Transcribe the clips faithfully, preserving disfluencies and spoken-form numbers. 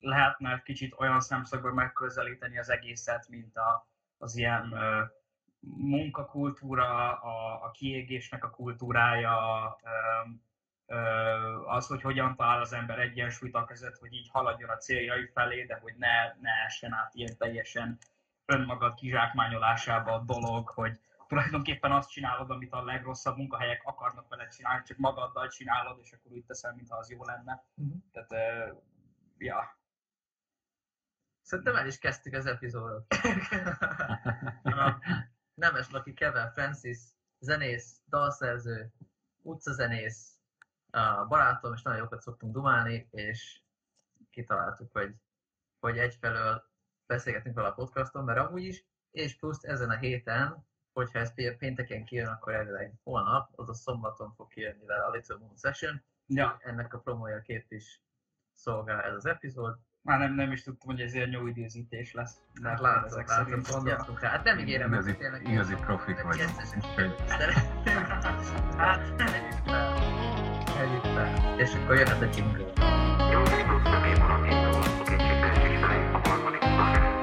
lehetne egy kicsit olyan szemszögből megközelíteni az egészet, mint a, az ilyen ö, munkakultúra, a, a kiégésnek a kultúrája, ö, ö, az, hogy hogyan talál az ember egyensúlyt a között, hogy így haladjon a céljai felé, de hogy ne, ne essen át ilyen teljesen önmagad kizsákmányolásába a dolog, hogy tulajdonképpen azt csinálod, amit a legrosszabb munkahelyek akarnak veled csinálni, csak magaddal csinálod, és akkor úgy teszel, mintha az jó lenne. Uh-huh. Tehát, uh, ja. Szerintem el is kezdtük az epizódot. Nemes Laki Kevin Francis, zenész, dalszerző, utcazenész, barátom, és nagyon jókat szoktunk dumálni, és kitaláltuk, hogy, hogy egyfelől beszélgetünk vele a podcaston, mert amúgy is, és plusz ezen a héten, hogyha ez pénteken kijön, akkor elvileg holnap, az a szombaton fog kijönni vele a Little Moon Session. Ja. Ennek a promójaképp is szolgál ez az epizód. Már nem, nem is tudtam, hogy ez ilyen jó időzítés lesz. Hát látom, látom, gondoltunk rá. Hát nem ígérem, hogy tényleg... Igazi profik vagyok. Hát, együtt fel. Együtt fel. És akkor jöhet a csinkről. Jó, és tudtam én valamiért dolgok, kicsit összefelé a harmadik szakát.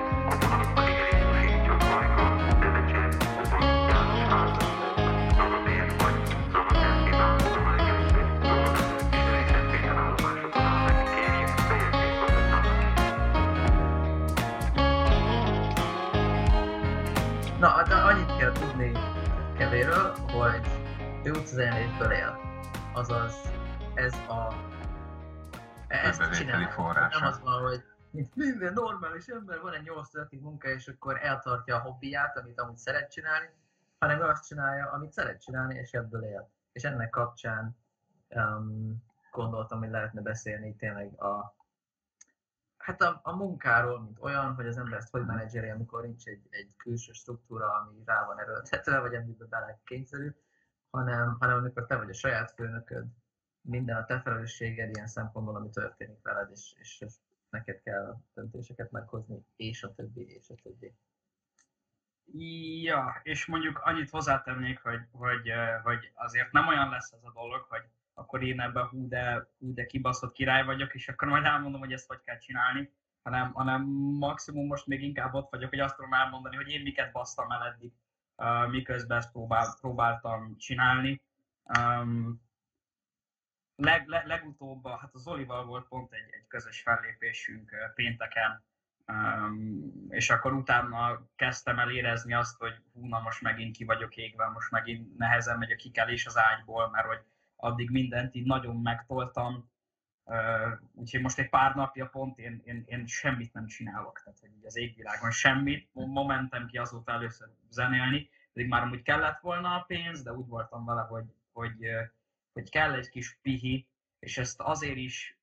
Na, de annyit kell tudni Kevéről, hogy ő utcazenészből él, azaz ez a... Ezt csinálja, forrása. Nem az van, hogy minden normális ember van egy nyolc-öt munka, és akkor eltartja a hobbiját, amit amúgy szeret csinálni, hanem azt csinálja, amit szeret csinálni, és ebből él. És ennek kapcsán um, gondoltam, hogy lehetne beszélni tényleg a... Hát a, a munkáról, mint olyan, hogy az ember ezt hogy menedzseri, amikor nincs egy, egy külső struktúra, ami rá van erőltetve, vagy amiből bele kényszerül, hanem, hanem amikor te vagy a saját főnököd, minden a te felelősséged ilyen szempontból, ami történik veled, és, és neked kell a döntéseket meghozni, és a többi, és a többi. Ja, és mondjuk annyit hozzátennék, hogy, hogy, hogy azért nem olyan lesz ez a dolog, hogy akkor én ebben hú de, hú de kibaszott király vagyok, és akkor majd elmondom, hogy ezt hogy kell csinálni, hanem, hanem maximum most még inkább ott vagyok, hogy azt tudom elmondani, hogy én miket basztam el eddig, uh, miközben ezt próbál, próbáltam csinálni. Um, leg, leg, legutóbb, hát a Zolival volt pont egy, egy közös fellépésünk uh, pénteken, um, és akkor utána kezdtem el érezni azt, hogy hú, na most megint ki vagyok égve, most megint nehezen megy a kikelés az ágyból, mert hogy addig mindent így nagyon megtoltam, uh, úgyhogy most egy pár napja pont én, én, én semmit nem csinálok, tehát hogy így az égvilágon semmit. Ma mentem ki azóta először zenélni, pedig már amúgy kellett volna a pénz, de úgy voltam vele, hogy, hogy, hogy kell egy kis pihi, és ezt azért is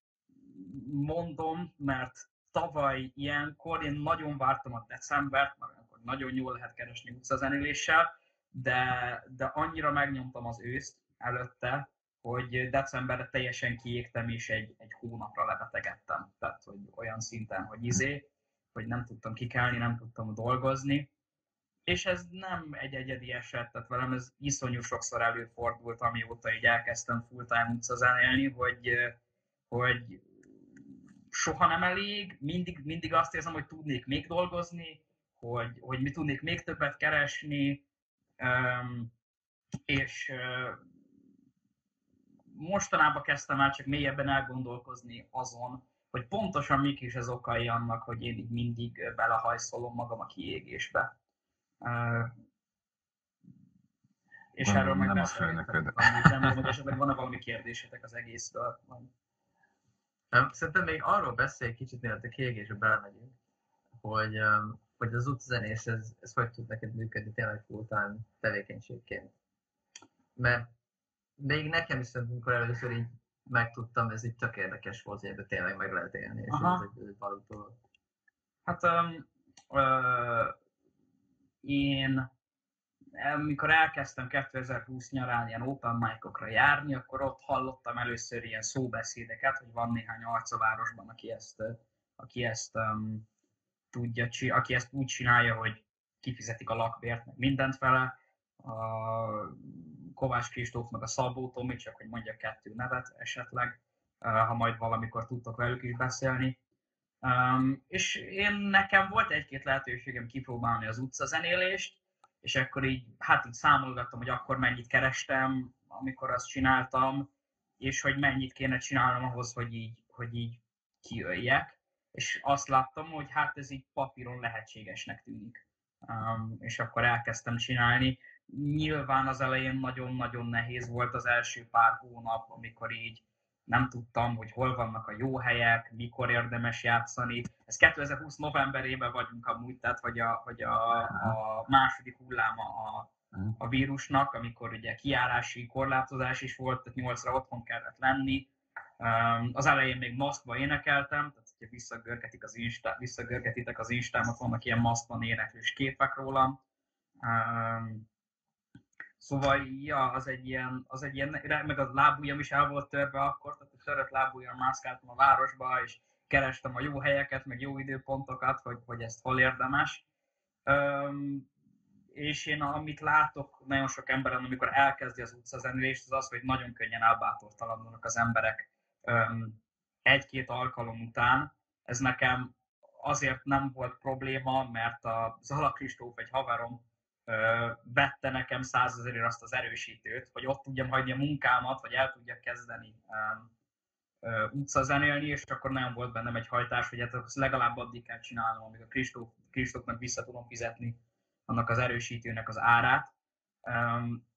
mondom, mert tavaly ilyenkor én nagyon vártam a decembert, mert akkor nagyon jól lehet keresni utcazenéléssel, de, de annyira megnyomtam az őszt előtte, hogy decemberre teljesen kiégtem, és egy, egy hónapra lebetegedtem. Tehát, hogy olyan szinten, hogy izé, hogy nem tudtam kikelni, nem tudtam dolgozni. És ez nem egy egyedi eset, tehát velem ez iszonyú sokszor előfordult, amióta így elkezdtem full-time utcazenélni, hogy, hogy soha nem elég, mindig, mindig azt érzem, hogy tudnék még dolgozni, hogy, hogy mi tudnék még többet keresni, és mostanában kezdtem el csak mélyebben elgondolkozni azon, hogy pontosan mik is az okai annak, hogy én így mindig belehajszolom magam a kiégésbe. Uh, és van, erről meg beszélgetek. Nem, hogy esetleg van-e valami kérdésetek az egészről? Nem, szerintem még arról beszélj kicsit, mielőtt a kiégésbe belemegyünk, hogy, hogy az utcazenés, ez, ez hogy tud neked működni tényleg full-time tevékenységként. Mert még nekem is, amikor először így megtudtam, ez így tök érdekes volt, hogy ebben tényleg meg lehet élni, és ez egy, egy való dolog. Hát um, uh, én, amikor elkezdtem kétezer-húsz nyarán ilyen open mic-okra járni, akkor ott hallottam először ilyen szóbeszédeket, hogy van néhány arc a városban, aki ezt, aki ezt um, tudja, aki ezt úgy csinálja, hogy kifizetik a lakbért, meg mindent vele. A Kovács Krisztóf meg a Szabó Tomi, csak hogy mondja kettő nevet esetleg, ha majd valamikor tudtok velük is beszélni. Um, és én nekem volt egy-két lehetőségem kipróbálni az utcazenélést, és akkor így, hát így számolgattam, hogy akkor mennyit kerestem, amikor azt csináltam, és hogy mennyit kéne csinálnom ahhoz, hogy így, hogy így kijöjjek. És azt láttam, hogy hát ez így papíron lehetségesnek tűnik. Um, és akkor elkezdtem csinálni. Nyilván az elején nagyon-nagyon nehéz volt az első pár hónap, amikor így nem tudtam, hogy hol vannak a jó helyek, mikor érdemes játszani. Ez kétezer-húsz novemberében vagyunk amúgy, tehát hogy a, hogy a, a második hulláma a, a vírusnak, amikor ugye kijárási korlátozás is volt, tehát nyolcra otthon kellett lenni. Um, az elején még maszkba énekeltem, tehát hogyha visszagörgetik az Instá, visszagörgetitek az Instámat, vannak ilyen maszkban éneklős képek rólam. Um, Szóval, ja, az egy ilyen, az egy ilyen, meg a lábujjam is el volt törve akkor, tehát a törött lábujjam mászkáltam a városba, és kerestem a jó helyeket, meg jó időpontokat, hogy, hogy ezt hol érdemes. Üm, és én amit látok nagyon sok emberen, amikor elkezdi az utcazenélést, az az, hogy nagyon könnyen elbátortalanodnak az emberek Üm, egy-két alkalom után. Ez nekem azért nem volt probléma, mert a Zola Kristóf, egy haverom, vette nekem százezerért azt az erősítőt, hogy ott tudjam hagyni a munkámat, vagy el tudjak kezdeni um, uh, utcazenélni, és akkor nagyon volt bennem egy hajtás, hogy hát azt legalább addig kell csinálnom, amíg a Kristóf, Kristófnak vissza tudom fizetni annak az erősítőnek az árát. Um,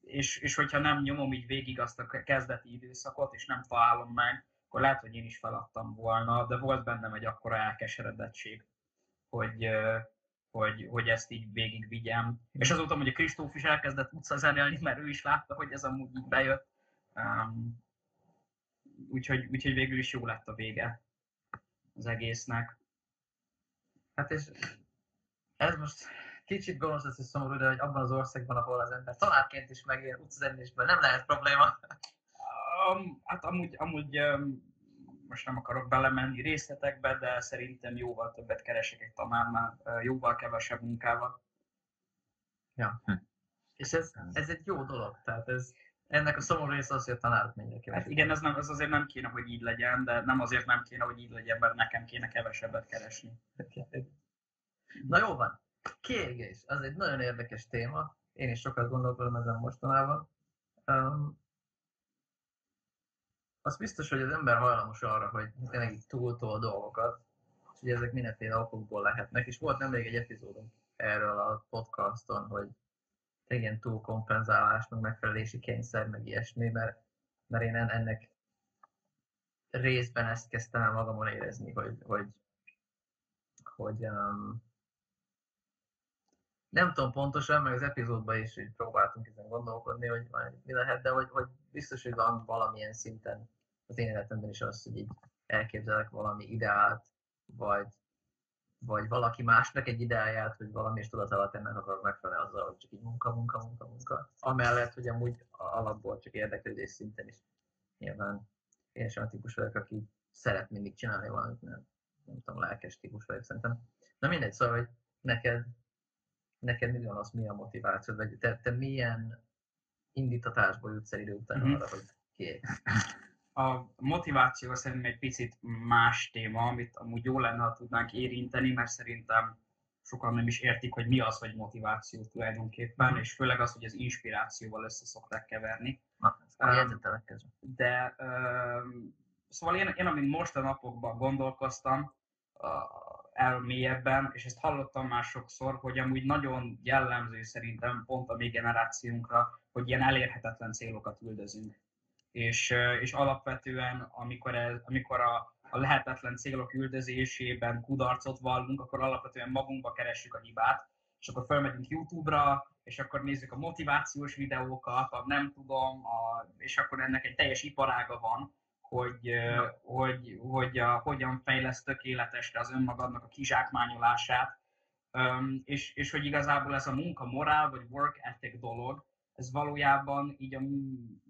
és, és hogyha nem nyomom így végig azt a kezdeti időszakot, és nem találom meg, akkor lehet, hogy én is feladtam volna, de volt bennem egy akkora elkeseredettség, hogy uh, Hogy, hogy ezt így végigvigyem. Mm. És azóta, hogy a Kristóf is elkezdett utcazenélni, mert ő is látta, hogy ez amúgy így bejött. Um, úgyhogy, úgyhogy végül is jó lett a vége az egésznek. Hát és ez most kicsit gonosz lesz és szomorú, de hogy abban az országban, ahol az ember tanárként is megér utcazenélésben, nem lehet probléma. Um, hát amúgy, amúgy um, most nem akarok belemenni részletekbe, de szerintem jóval többet keresek egy tanárnál, jóval kevesebb munkával. Ja. Hm. És ez, ez egy jó dolog, tehát ez, ennek a szomorú része az, hogy a tanárok mennyire kevesebb. Hát igen, ez, nem, ez azért nem kéne, hogy így legyen, de nem azért nem kéne, hogy így legyen, mert nekem kéne kevesebbet keresni. Na jó van, kiégés, az egy nagyon érdekes téma, én is sokat gondolkodom ezen mostanában. Um, Az biztos, hogy az ember hajlamos arra, hogy tényleg így túltol dolgokat, és ugye ezek mindenféle okokból lehetnek, és volt nemrég egy epizódunk erről a podcaston, hogy igen, túlkompenzálás, meg megfelelési kényszer, meg ilyesmi, mert, mert én ennek részben ezt kezdtem el magamon érezni, hogy, hogy, hogy um, nem tudom pontosan, meg az epizódban is így próbáltunk ezen gondolkodni, hogy mi lehet, de hogy, hogy biztos, hogy van valamilyen szinten az én életemben is az, hogy így elképzelek valami ideált, vagy, vagy valaki másnak egy ideáját, hogy valami is tudat alatt ennek akarok megfelelni azzal, hogy csak így munka, munka, munka, munka. Amellett, hogy amúgy alapból csak érdeklődés szinten is nyilván én sem a típus vagyok, aki szeret mindig csinálni valamit, nem, nem tudom, lelkes típus vagyok szerintem. Na mindegy, szóval, hogy neked Neked mi van az, mi a motivációd, vagy te, te milyen indítatásból jutsz el idő után mm-hmm. arra, hogy kiég? A motiváció szerintem egy picit más téma, amit amúgy jó lenne, ha tudnánk érinteni, mert szerintem sokan nem is értik, hogy mi az, hogy motiváció tulajdonképpen, mm-hmm. és főleg az, hogy az inspirációval össze szokták keverni. Na, um, de um, szóval én, én amint most a napokban gondolkoztam, uh, elmélyebben, és ezt hallottam már sokszor, hogy amúgy nagyon jellemző szerintem pont a mi generációnkra, hogy ilyen elérhetetlen célokat üldözünk. És, és alapvetően, amikor, ez, amikor a, a lehetetlen célok üldözésében kudarcot vallunk, akkor alapvetően magunkba keressük a hibát, és akkor felmegyünk YouTube-ra, és akkor nézzük a motivációs videókat, a nem tudom, a, és akkor ennek egy teljes iparága van, hogy, hogy, hogy a, hogyan fejlesz tökéletesre az önmagadnak a kizsákmányolását, Üm, és, és hogy igazából ez a munka morál vagy work ethic dolog, ez valójában így a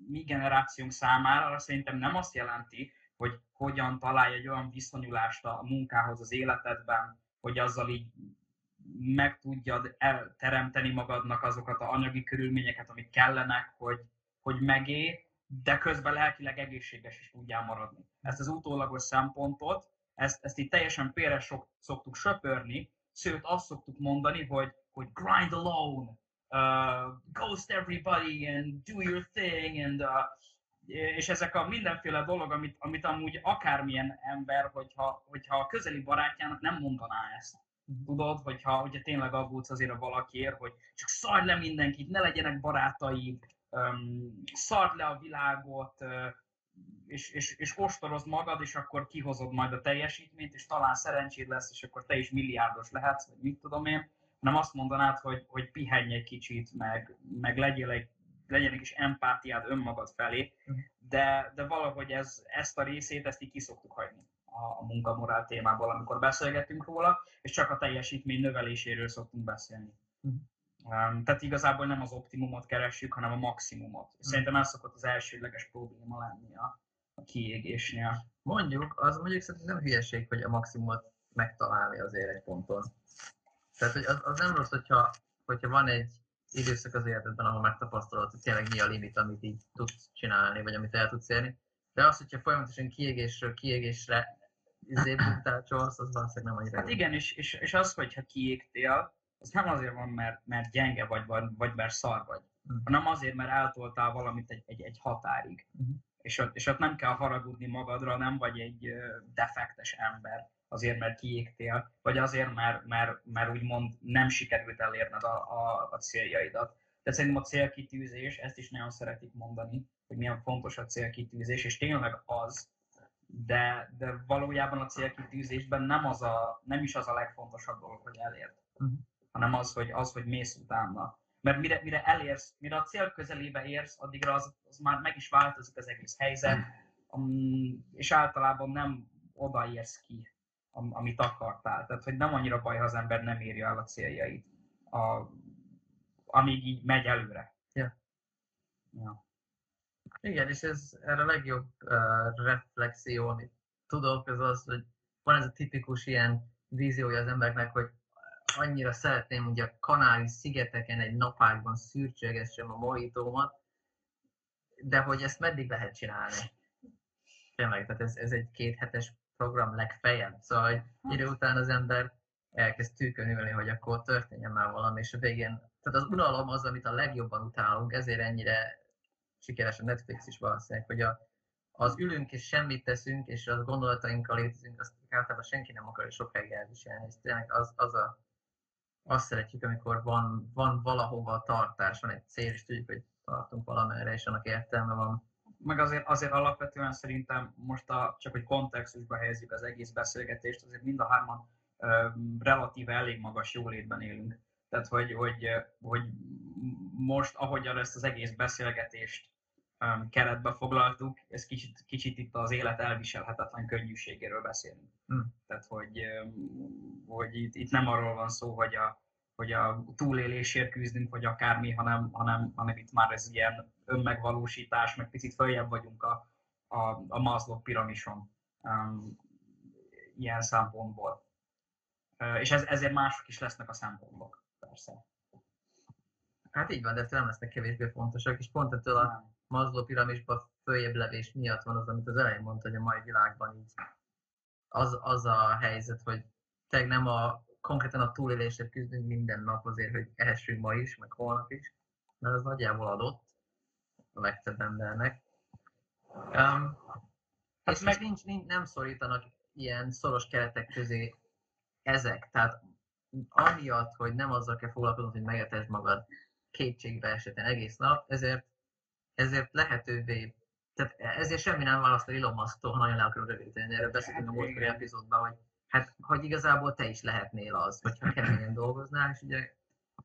mi generációnk számára szerintem nem azt jelenti, hogy hogyan találj egy olyan viszonyulást a munkához az életedben, hogy azzal így meg tudjad elteremteni magadnak azokat az anyagi körülményeket, amik kellenek, hogy, hogy megélj, de közben lelkileg egészséges is tudjál maradni. Ezt az utólagos szempontot Ezt, ezt így teljesen félre szoktuk söpörni, sőt azt szoktuk mondani, hogy, hogy grind alone, uh, ghost everybody and do your thing, and, uh, és ezek a mindenféle dolog, amit, amit amúgy akármilyen ember, hogyha, hogyha a közeli barátjának nem mondaná ezt. Tudod, hogyha, hogyha tényleg aggódsz azért valakiért, hogy csak szard le mindenkit, ne legyenek barátaid, um, szard le a világot, uh, És, és, és ostorozd magad, és akkor kihozod majd a teljesítményt, és talán szerencséd lesz, és akkor te is milliárdos lehetsz, vagy mit tudom én, hanem azt mondanád, hogy, hogy pihenj egy kicsit, meg, meg legyél egy, legyen egy kis empátiád önmagad felé, de, de valahogy ez, ezt a részét, ezt így ki szoktuk hagyni a, a munkamorál témából, amikor beszélgetünk róla, és csak a teljesítmény növeléséről szoktunk beszélni. Uh-huh. Um, tehát igazából nem az optimumot keressük, hanem a maximumot. És szerintem ez szokott az elsődleges probléma lenni a, a kiégésnél. Mondjuk, az mondjuk szerintem nem hülyeség, hogy a maximumot megtalálni azért egy ponton. Tehát hogy az, az nem rossz, hogyha, hogyha van egy időszak az életedben, ahol megtapasztalod, hogy tényleg mi a limit, amit így tudsz csinálni, vagy amit el tudsz érni. De az, hogyha folyamatosan kiégésről kiégésre izébuktácsolsz, az valószínűleg nem annyira. Hát igen, és, és, és az, hogyha kiégtél, az nem azért van, mert, mert gyenge vagy, vagy mert szar vagy, uh-huh. hanem azért, mert eltoltál valamit egy, egy, egy határig. Uh-huh. És, ott, és ott nem kell haragudni magadra, nem vagy egy defektes ember azért, mert kiégtél, vagy azért, mert, mert, mert úgymond nem sikerült elérned a, a, a céljaidat. Tehát szerintem a célkitűzés, ezt is nagyon szeretik mondani, hogy milyen fontos a célkitűzés, és tényleg az, de, de valójában a célkitűzésben nem, az a, nem is az a legfontosabb dolog, hogy elérd. Uh-huh. hanem az, hogy, az, hogy mész utána. Mert mire, mire elérsz, mire a cél közelébe érsz, addigra az, az már meg is változik az egész helyzet, um, és általában nem odaérsz ki, am, amit akartál. Tehát, hogy nem annyira baj, ha az ember nem érje el a céljait, a, amíg így megy előre. Yeah. Ja. Igen, és ez erre a legjobb uh, reflexió, amit tudok, az az, hogy van ez a tipikus ilyen víziója az embereknek, hogy annyira szeretném, hogy a kanári szigeteken egy napákban szürcsögessem a mojitómat, de hogy ezt meddig lehet csinálni? Tényleg, tehát ez, ez egy kéthetes program legfeljebb, szóval idő után az ember elkezd tűkönülni, hogy akkor történjen már valami, és a végén, tehát az unalom az, amit a legjobban utálunk, ezért ennyire sikeres a Netflix is valószínűleg, hogy a, az ülünk és semmit teszünk, és az gondolatainkkal létezünk, azt általában senki nem akar sokáig elviselni, és tényleg az, az a azt szeretjük, amikor van, van valahova a tartás, van egy cél, és tudjuk, hogy tartunk valamerre, és annak értelme van. Meg azért, azért alapvetően szerintem most a, csak hogy kontextusba helyezzük az egész beszélgetést, azért mind a hárman ö, relatíve elég magas jólétben élünk. Tehát, hogy, hogy, hogy most, ahogyan ezt az egész beszélgetést ö, keretbe foglaltuk, ez kicsit, kicsit itt az élet elviselhetetlen könnyűségéről beszélünk. Hmm. Tehát, hogy... Ö, hogy itt, itt nem arról van szó, hogy a, hogy a túlélésért küzdünk, vagy akármi, hanem, hanem, hanem itt már ez ilyen önmegvalósítás, meg picit följebb vagyunk a, a, a Maslow piramison um, ilyen szempontból. Uh, és ez, ezért mások is lesznek a szempontok, persze. Hát így van, de nem lesznek kevésbé fontosak, és pont ettől a Maslow piramisban följebb levés miatt van az, amit az elején mondta, hogy a mai világban így az, az a helyzet, hogy tehát nem a, konkrétan a túlélésért küzdünk minden nap azért, hogy ehessünk ma is, meg holnap is, mert az nagyjából adott a legtöbb embernek. Um, és meg nincs, nincs, nem szorítanak ilyen szoros keretek közé ezek. Tehát amiatt, hogy nem azzal kell foglalkoznod, hogy megetesd magad kétségbe esetén egész nap, ezért, ezért lehetővé, tehát ezért semmi nem választ a Elon Musktól, ha nagyon le akarom rövidíteni, erről beszéltünk a múltkori epizódban, hogy hát, hogy igazából te is lehetnél az, hogyha keményen dolgoznál, és ugye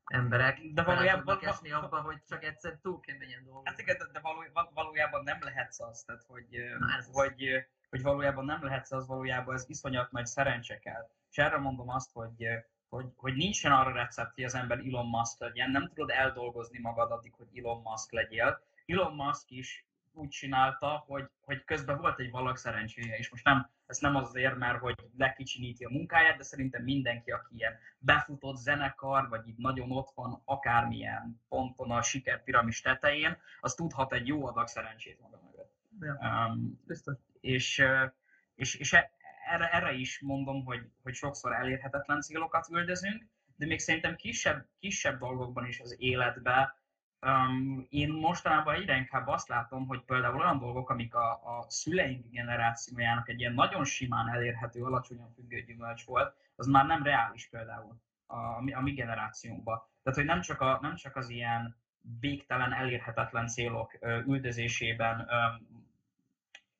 emberek de valójában tudnak esni abban, hogy csak egyszer túl keményen dolgoznak. Hát igen, de valójában nem lehetsz az, tehát hogy, hogy, hogy valójában nem lehetsz az, valójában ez iszonyat nagy szerencse kell. És erre mondom azt, hogy, hogy, hogy nincsen arra recept, hogy az ember Elon Musk legyen, nem tudod eldolgozni magad addig, hogy Elon Musk legyél. Elon Musk is úgy csinálta, hogy, hogy közben volt egy valak szerencséje, és most nem, ez nem azért, mert hogy lekicsiníti a munkáját, de szerintem mindenki, aki ilyen befutott zenekar, vagy itt nagyon ott van akármilyen ponton a sikerpiramis tetején, az tudhat egy jó adag szerencsét maga mögött. Ja, um, és, és, és erre, erre is mondom, hogy, hogy sokszor elérhetetlen célokat üldözünk, de még szerintem kisebb, kisebb dolgokban is az életben. Um, én mostanában egyre inkább azt látom, hogy például olyan dolgok, amik a, a szüleink generációjának egy ilyen nagyon simán elérhető, alacsonyan függő gyümölcs volt, az már nem reális például a, a mi generációnkban. Tehát, hogy nem csak, a, nem csak az ilyen végtelen, elérhetetlen célok ö, üldözésében ö,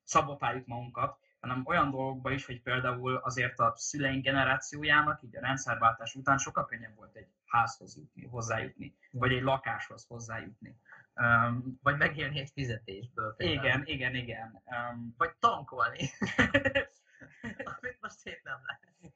szabotáljuk magunkat, hanem olyan dolgokban is, hogy például azért a szüleink generációjának, így a rendszerváltás után sokkal könnyebb volt egy házhoz jutni, hozzájutni, vagy egy lakáshoz hozzájutni. Um, vagy megélni egy fizetésből. Például. Igen, igen, igen. Um, vagy tankolni, amit most én nem látom.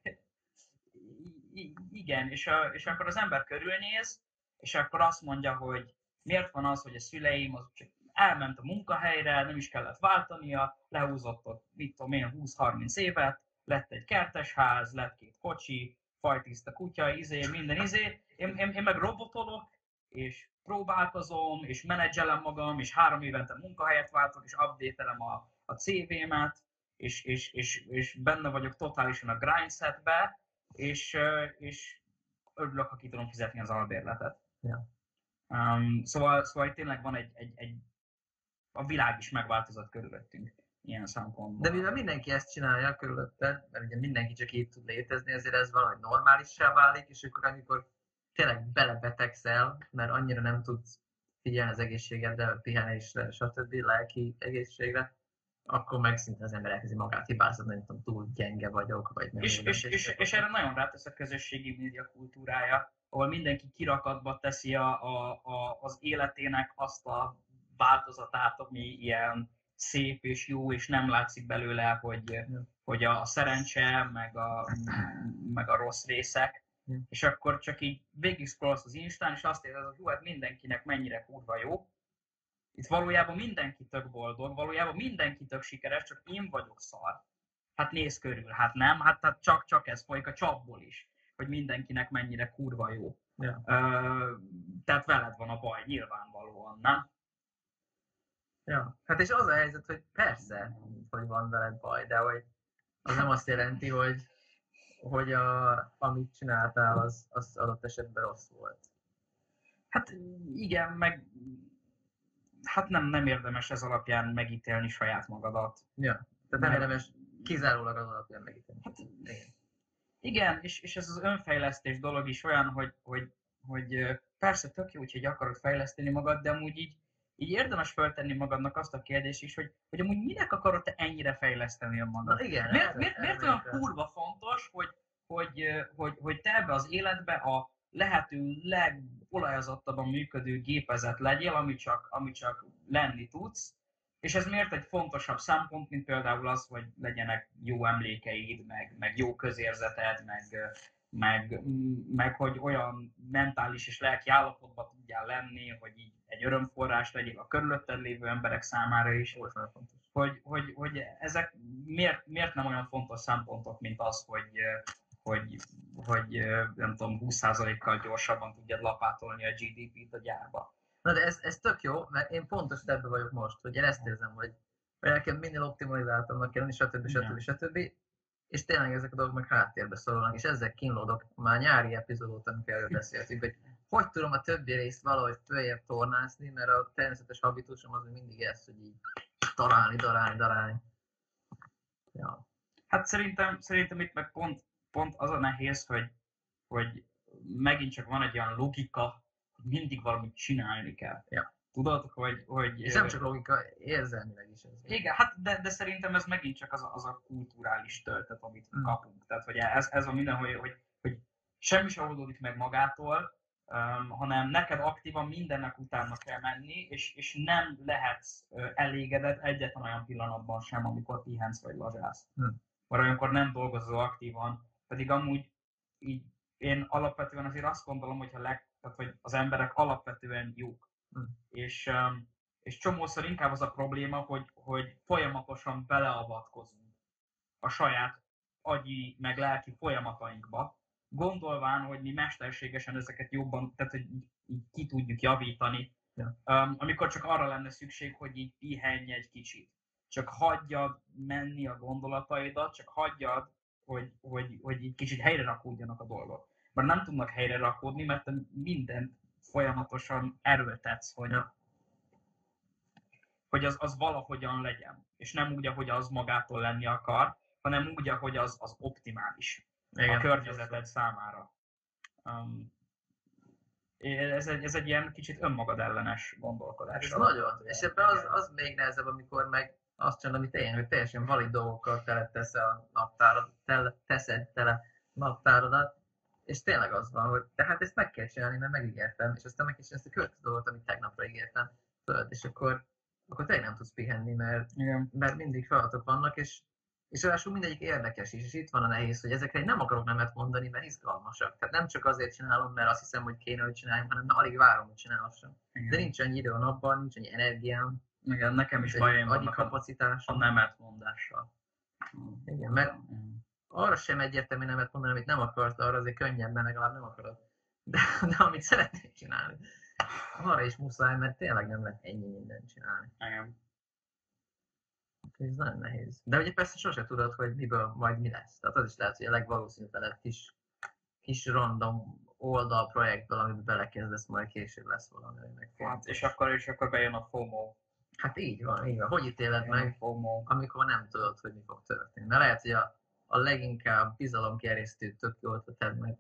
Igen, és, a, és akkor az ember körülnéz, és akkor azt mondja, hogy miért van az, hogy a szüleim az csak elment a munkahelyre, nem is kellett váltania, lehúzott ott, mit tudom én, húsz-harminc évet, lett egy kertesház, lett két kocsi, fajtiszta kutya, izé, minden izé. Én, én, én meg robotolok, és próbálkozom, és menedzselem magam, és három évente munkahelyet váltok, és update-elem a, a cé vémet, és, és, és, és benne vagyok totálisan a grindsetbe, és, és örülök, ha ki tudom fizetni az albérletet. Ja. Um, szóval, szóval itt tényleg van egy, egy, egy a világ is megváltozott körülöttünk ilyen szempontból. De mivel mindenki ezt csinálja körülötted, mert ugye mindenki csak így tud létezni, ezért ez valahogy normálissá válik, és akkor amikor tényleg belebetegszel, mert annyira nem tudsz figyelni az egészségedre, a pihenésre, stb. Lelki egészségre, akkor meg szinte az ember elkezdi magát hibáztatni, nem tudom, túl gyenge vagyok, vagy nem. És, nem és, és, és erre nagyon rátesz a közösségi média kultúrája, ahol mindenki kirakatba teszi a, a, a, az életének azt a változatát, ami ilyen szép és jó, és nem látszik belőle, hogy, hogy a szerencse, meg a, meg a rossz részek. Mm. És akkor csak így végig scrollsz az Instán, és azt érzed, hogy jó, hát mindenkinek mennyire kurva jó. Itt valójában mindenki tök boldog, valójában mindenki tök sikeres, csak én vagyok szar. Hát nézz körül, hát nem, hát csak-csak ez folyik a csapból is, hogy mindenkinek mennyire kurva jó. Ja. Ö, tehát veled van a baj, nyilvánvalóan, nem? Ja, hát és az a helyzet, hogy persze, hogy van veled baj, de hogy az nem azt jelenti, hogy, hogy a, amit csináltál, az, az adott esetben rossz volt. Hát igen, meg hát nem, nem érdemes ez alapján megítélni saját magadat. Ja, tehát nem érdemes kizárólag az alapján megítélni. Hát, igen, és, és ez az önfejlesztés dolog is olyan, hogy, hogy, hogy persze tök jó, hogy akarod fejleszteni magad, de amúgy így, így érdemes feltenni magadnak azt a kérdést is, hogy, hogy amúgy minek akarod te ennyire fejleszteni önmagad? Na igen. Miért, miért, miért olyan kurva fontos, hogy, hogy, hogy, hogy te ebbe az életbe a lehető legolajozottabban működő gépezet legyél, ami csak, ami csak lenni tudsz, és ez miért egy fontosabb szempont, mint például az, hogy legyenek jó emlékeid, meg, meg jó közérzeted, meg, meg, meg hogy olyan mentális és lelki állapotban tudjál lenni, hogy így egy örömforrás legyél a körülötted lévő emberek számára is. Hogy, hogy, hogy ezek miért, miért nem olyan fontos szempontok, mint az, hogy, hogy, hogy nem tudom, húsz százalékkal gyorsabban tudjad lapátolni a gé dé pét a gyárba. Na de ez, ez tök jó, mert én pontosan ebben vagyok most, hogy én ezt érzem, hogy nekem minél optimalizáltabbnak kell lenni, stb. stb. stb. És tényleg ezek a dolgok meg háttérbe szorulnak, és ezzel kínlódok már nyári epizód óta, amikor erről beszéltünk, hogy hogy tudom a többi részt valahogy följebb tornászni, mert a természetes habitusom az mindig ez, hogy így találni, találni, találni. Ja. Hát szerintem, szerintem itt meg pont, pont az a nehéz, hogy, hogy megint csak van egy olyan logika, hogy mindig valamit csinálni kell. Ja. Tudod, hogy... hogy és nem csak logika, érzelmileg is ez. Igen, hát de, de szerintem ez megint csak az a, az a kulturális töltet, amit hmm. kapunk. Tehát, hogy ez, ez a minden, hogy, hogy, hogy semmi sem oldódik meg magától, um, hanem neked aktívan mindennek utána kell menni, és, és nem lehetsz elégedett egyetlen olyan pillanatban sem, amikor pihensz vagy lazsálsz. Hmm. Vagy amikor nem dolgozol aktívan, pedig amúgy így én alapvetően azért azt gondolom, hogyha leg, tehát, hogy az emberek alapvetően jók. Mm. És, és csomószor inkább az a probléma, hogy, hogy folyamatosan beleavatkozunk a saját agyi, meg lelki folyamatainkba, gondolván, hogy mi mesterségesen ezeket jobban, tehát hogy így ki tudjuk javítani, yeah. Amikor csak arra lenne szükség, hogy így pihenj egy kicsit. csak hagyjad menni a gondolataidat, csak hagyjad, hogy, hogy, hogy így kicsit helyre rakódjanak a dolgok. Mert nem tudnak helyre rakódni, mert te mindent folyamatosan erőltetsz, hogy, a, hogy az, az valahogyan legyen. És nem úgy, ahogy az magától lenni akar, hanem úgy, ahogy az, az optimális. Igen, a környezeted számára. Um, Ez egy, ez egy ilyen kicsit önmagad ellenes gondolkodás. Ez nagyon, és ebben az, az még nehezebb, amikor meg azt csinálod, amit én, hogy teljesen valid dolgokkal tele teszed a naptárad, tele, teszed tele naptáradat, és tényleg az van, hogy tehát ezt meg kell csinálni, mert megígértem, és aztán meg kell csinálni ezt a következő dolgot, amit tegnapra ígértem, tudod, és akkor, akkor tényleg nem tudsz pihenni, mert, mert mindig feladatok vannak, és És ráadásul mindegyik érdekes is, és itt van a nehéz, hogy ezekre nem akarok nemet mondani, mert izgalmasak. Tehát nem csak azért csinálom, mert azt hiszem, hogy kéne, hogy csináljam, hanem alig várom, hogy csinálhassam. De nincs annyi idő a napban, nincs annyi energiám. Igen, nekem is bajaim vannak a nemet mondással. Igen, mert arra sem egyértelmű nemet mondani, amit nem akart, arra azért könnyebben legalább nem akarod. De, de amit szeretnék csinálni, arra is muszáj, mert tényleg nem lehet ennyi mindent csinálni. Igen. Ez nagyon nehéz. De ugye persze sose tudod, hogy miből majd mi lesz. Tehát az is lehet, hogy a legvalószínűbb egy kis, kis random oldalprojektből, amit belekezdesz, majd később lesz valami. Hát, és akkor és akkor bejön a FOMO. Hát így van, így van. Hogy ítéled meg, FOMO, amikor nem tudod, hogy mi fog történni. De lehet, hogy a, a leginkább bizalomgerjesztő tök jól tetted meg,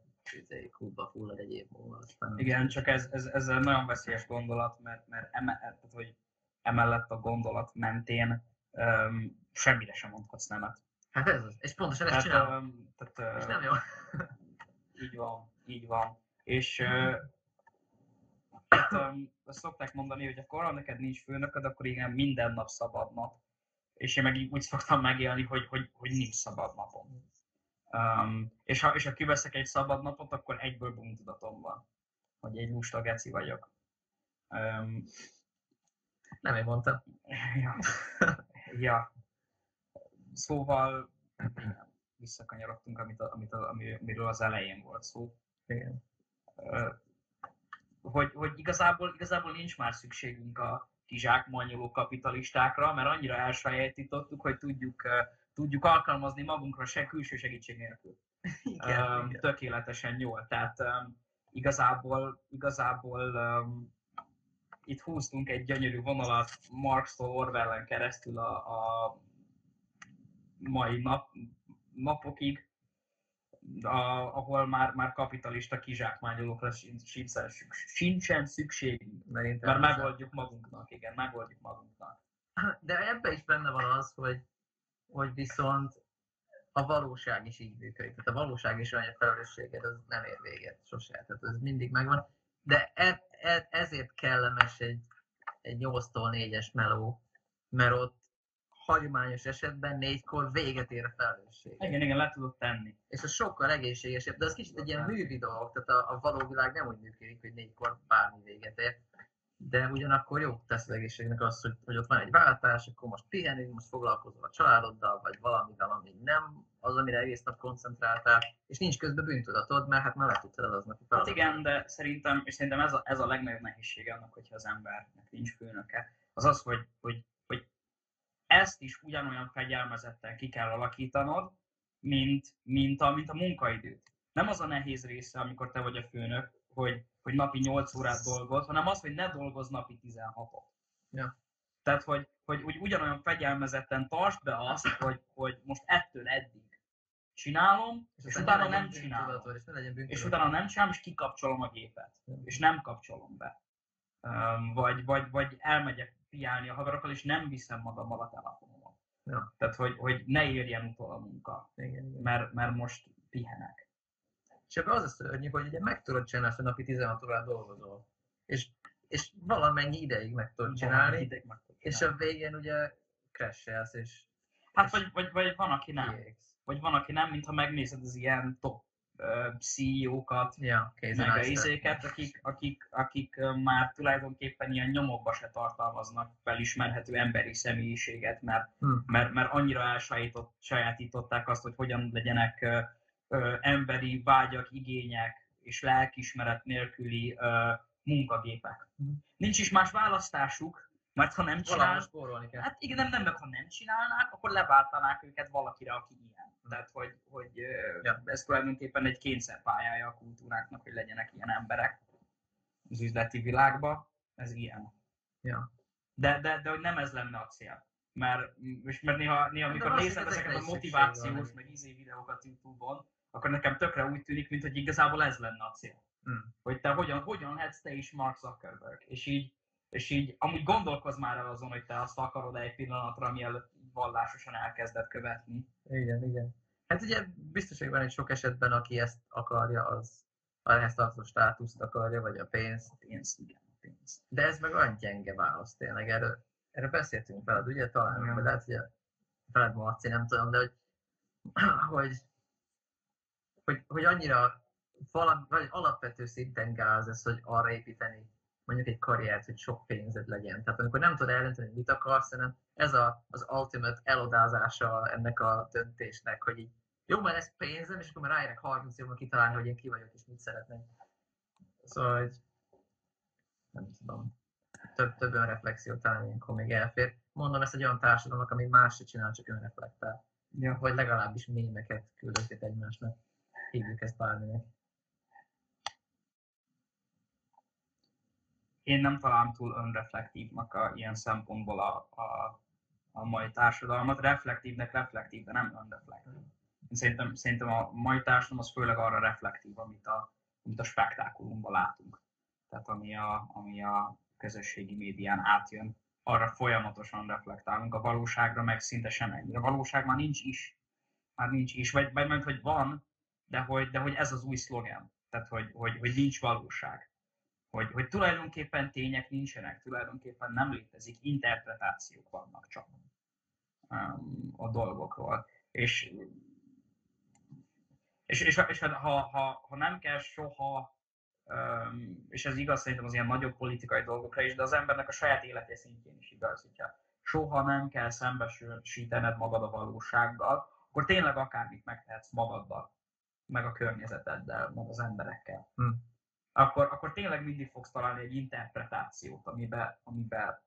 hogy kútba fullad egy év múlva. Igen, csak ez, ez, ez nagyon veszélyes gondolat, mert, mert emellett, hogy emellett a gondolat mentén Um, semmire sem mondhatsz nemet. Hát ez az, és pontosan ezt csinálom. Tehát, és nem jó. Így van, így van. És uh, hát, um, azt szokták mondani, hogy akkor, ha neked nincs főnököd, akkor igen, minden nap szabad nap. És én meg úgy szoktam megélni, hogy, hogy, hogy nincs szabad napom. Um, és, ha, és ha kiveszek egy szabad napot, akkor egyből bűntudatom van, hogy egy lusta geci vagyok. Um, nem én mondtam. Ja. Ja, szóval visszakanyarodtunk, amit a, amit a, amiről az elején volt szó. Igen. Hogy, hogy igazából, igazából nincs már szükségünk a kizsákmányoló kapitalistákra, mert annyira elsajátítottuk, hogy tudjuk, tudjuk alkalmazni magunkra se külső segítség nélkül. Igen, um, igen. Tökéletesen jól. Tehát um, igazából, igazából um, itt húztunk egy gyönyörű vonalat Marx-tól Orwellen keresztül a, a mai nap, napokig, a, ahol már, már kapitalista kizsákmányolókra sincsen, sincsen szükségünk, mert megoldjuk magunknak, igen, megoldjuk magunknak. De ebben is benne van az, hogy, hogy viszont a valóság is így működik. Tehát a valóság is olyan, hogy a felelősséged az nem ér véget sosem, tehát ez mindig megvan. De e, e, ezért kellemes egy, egy nyolctól négyes meló, mert ott hagyományos esetben négykor véget ér a felelősség. Igen, igen, le tudod tenni. És az sokkal egészségesebb, de az kicsit egy ilyen művi dolog, tehát a, a való világ nem úgy működik, hogy négykor bármi véget ér. De ugyanakkor jó tesz az egészségnek az, hogy, hogy ott van egy váltás, akkor most pihenünk, most foglalkozol a családoddal, vagy valamivel, ami nem az, amire egész nap koncentráltál, és nincs közben bűntudatod, mert hát már le tudtad az aznap. Hát igen, de szerintem, és szerintem ez a, ez a legnagyobb nehézség annak, hogyha az embernek nincs főnöke, az az, hogy, hogy, hogy ezt is ugyanolyan fegyelmezetten ki kell alakítanod, mint, mint, a, mint a munkaidőt. Nem az a nehéz része, amikor te vagy a főnök, hogy hogy napi nyolc órát dolgoz, hanem az, hogy ne dolgozz napi tizenhatot. Ja. Tehát, hogy, hogy úgy ugyanolyan fegyelmezetten tartsd be azt, hogy, hogy most ettől eddig csinálom, és, és utána nem csinálom. És, és utána nem csinálom, és kikapcsolom a gépet. Ja. És nem kapcsolom be. Um, vagy, vagy, vagy elmegyek piálni a haverokkal, és nem viszem magammal a telefonomat. Ja. Tehát, hogy, hogy ne érjen utol a munka, igen, igen. Mert, mert most pihenek. És ebben az a szörnyű, hogy ugye meg tudod csinálni, hogy napi tizenhat órát dolgozol. És, és valamennyi ideig meg tudod csinálni, ideig meg tudod csinálni. És a végén ugye crashelsz és... Hát és vagy, vagy, vagy van, aki nem. Kiégsz. Vagy van, aki nem, mintha megnézed az ilyen top uh, C E O-kat, ja, meg a izéket, akik, akik, akik már tulajdonképpen ilyen nyomokba se tartalmaznak felismerhető emberi személyiséget, mert, hm. mert, mert annyira elsajátították azt, hogy hogyan legyenek uh, Ö, emberi vágyak, igények és lelkiismeret nélküli ö, munkagépek. Nincs is más választásuk, Mert ha nem csinálnak, hát igen, nem, nem, mert ha nem csinálnák, akkor leváltanák őket valakire, aki ilyen. Tehát, hogy, hogy ja. ez tulajdonképpen egy kényszerpályája a kultúráknak, hogy legyenek ilyen emberek az üzleti világban, ez ilyen. Ja. De, de, de hogy nem ez lenne a cél. Mert, és mert néha, néha amikor nézem ezeket a motivációs, meg izé videókat YouTube-on, akkor nekem tökre úgy tűnik, mint hogy igazából ez lenne a cél. Hmm. Hogy te hogyan, hogyan lehetsz te is Mark Zuckerberg. És így, és így amúgy gondolkozz már el azon, hogy te azt akarod egy pillanatra, mielőtt vallásosan elkezded követni. Igen, igen. Hát ugye biztos, hogy van egy sok esetben, aki ezt akarja, az a ehhez tartozó státuszt akarja, vagy a pénzt. A pénzt, igen, a pénzt. De ez meg olyan gyenge válasz tényleg. Erről, erről beszéltünk veled, ugye? Talán, igen. Vagy lehet, hogy veled Marci, nem tudom, de hogy, hogy, hogy, hogy annyira valami, vagy alapvető szinten gáz ez, hogy arra építeni mondjuk egy karriert, hogy sok pénzed legyen. Tehát amikor nem tudod eldönteni, mit akarsz, hanem ez a, az ultimate elodázása ennek a döntésnek, hogy így jó, már lesz pénzem, és akkor már ráérek harminc évben kitalálni, hogy én ki vagyok, és mit szeretnék. Szóval, hogy nem tudom, több, több önreflexió talán ilyenkor még elfér. Mondom ezt egy olyan társadalomnak, ami más se csinál, csak önreflektál. Ja. Vagy legalábbis mémeket küldötték egymásnak. Hívjuk ezt bárminek. Én nem találom túl önreflektívnak a, ilyen szempontból a, a, a mai társadalmat. Reflektívnek reflektív, de nem önreflektív. Szerintem, szerintem a mai társadalom az főleg arra reflektív, amit a, amit a spektákulumban látunk. Tehát ami a, ami a közösségi médián átjön, arra folyamatosan reflektálunk, a valóságra meg szinte sem ennyire. A valóság már nincs is. Már nincs is, vagy, vagy mondjuk, hogy van, de hogy, de hogy ez az új szlogen. Tehát, hogy, hogy, hogy nincs valóság. Hogy, hogy tulajdonképpen tények nincsenek, tulajdonképpen nem létezik, interpretációk vannak csak um, a dolgokról. És, és, és, és ha, ha, ha nem kell soha, um, és ez igaz szerintem az ilyen nagyobb politikai dolgokra is, de az embernek a saját élete szintjén is igaz, hogyha soha nem kell szembesítened magad a valósággal, akkor tényleg akármit megtehetsz magaddal, meg a környezeteddel, meg az emberekkel. Hm. Akkor, akkor tényleg mindig fogsz találni egy interpretációt, amiben, amiben,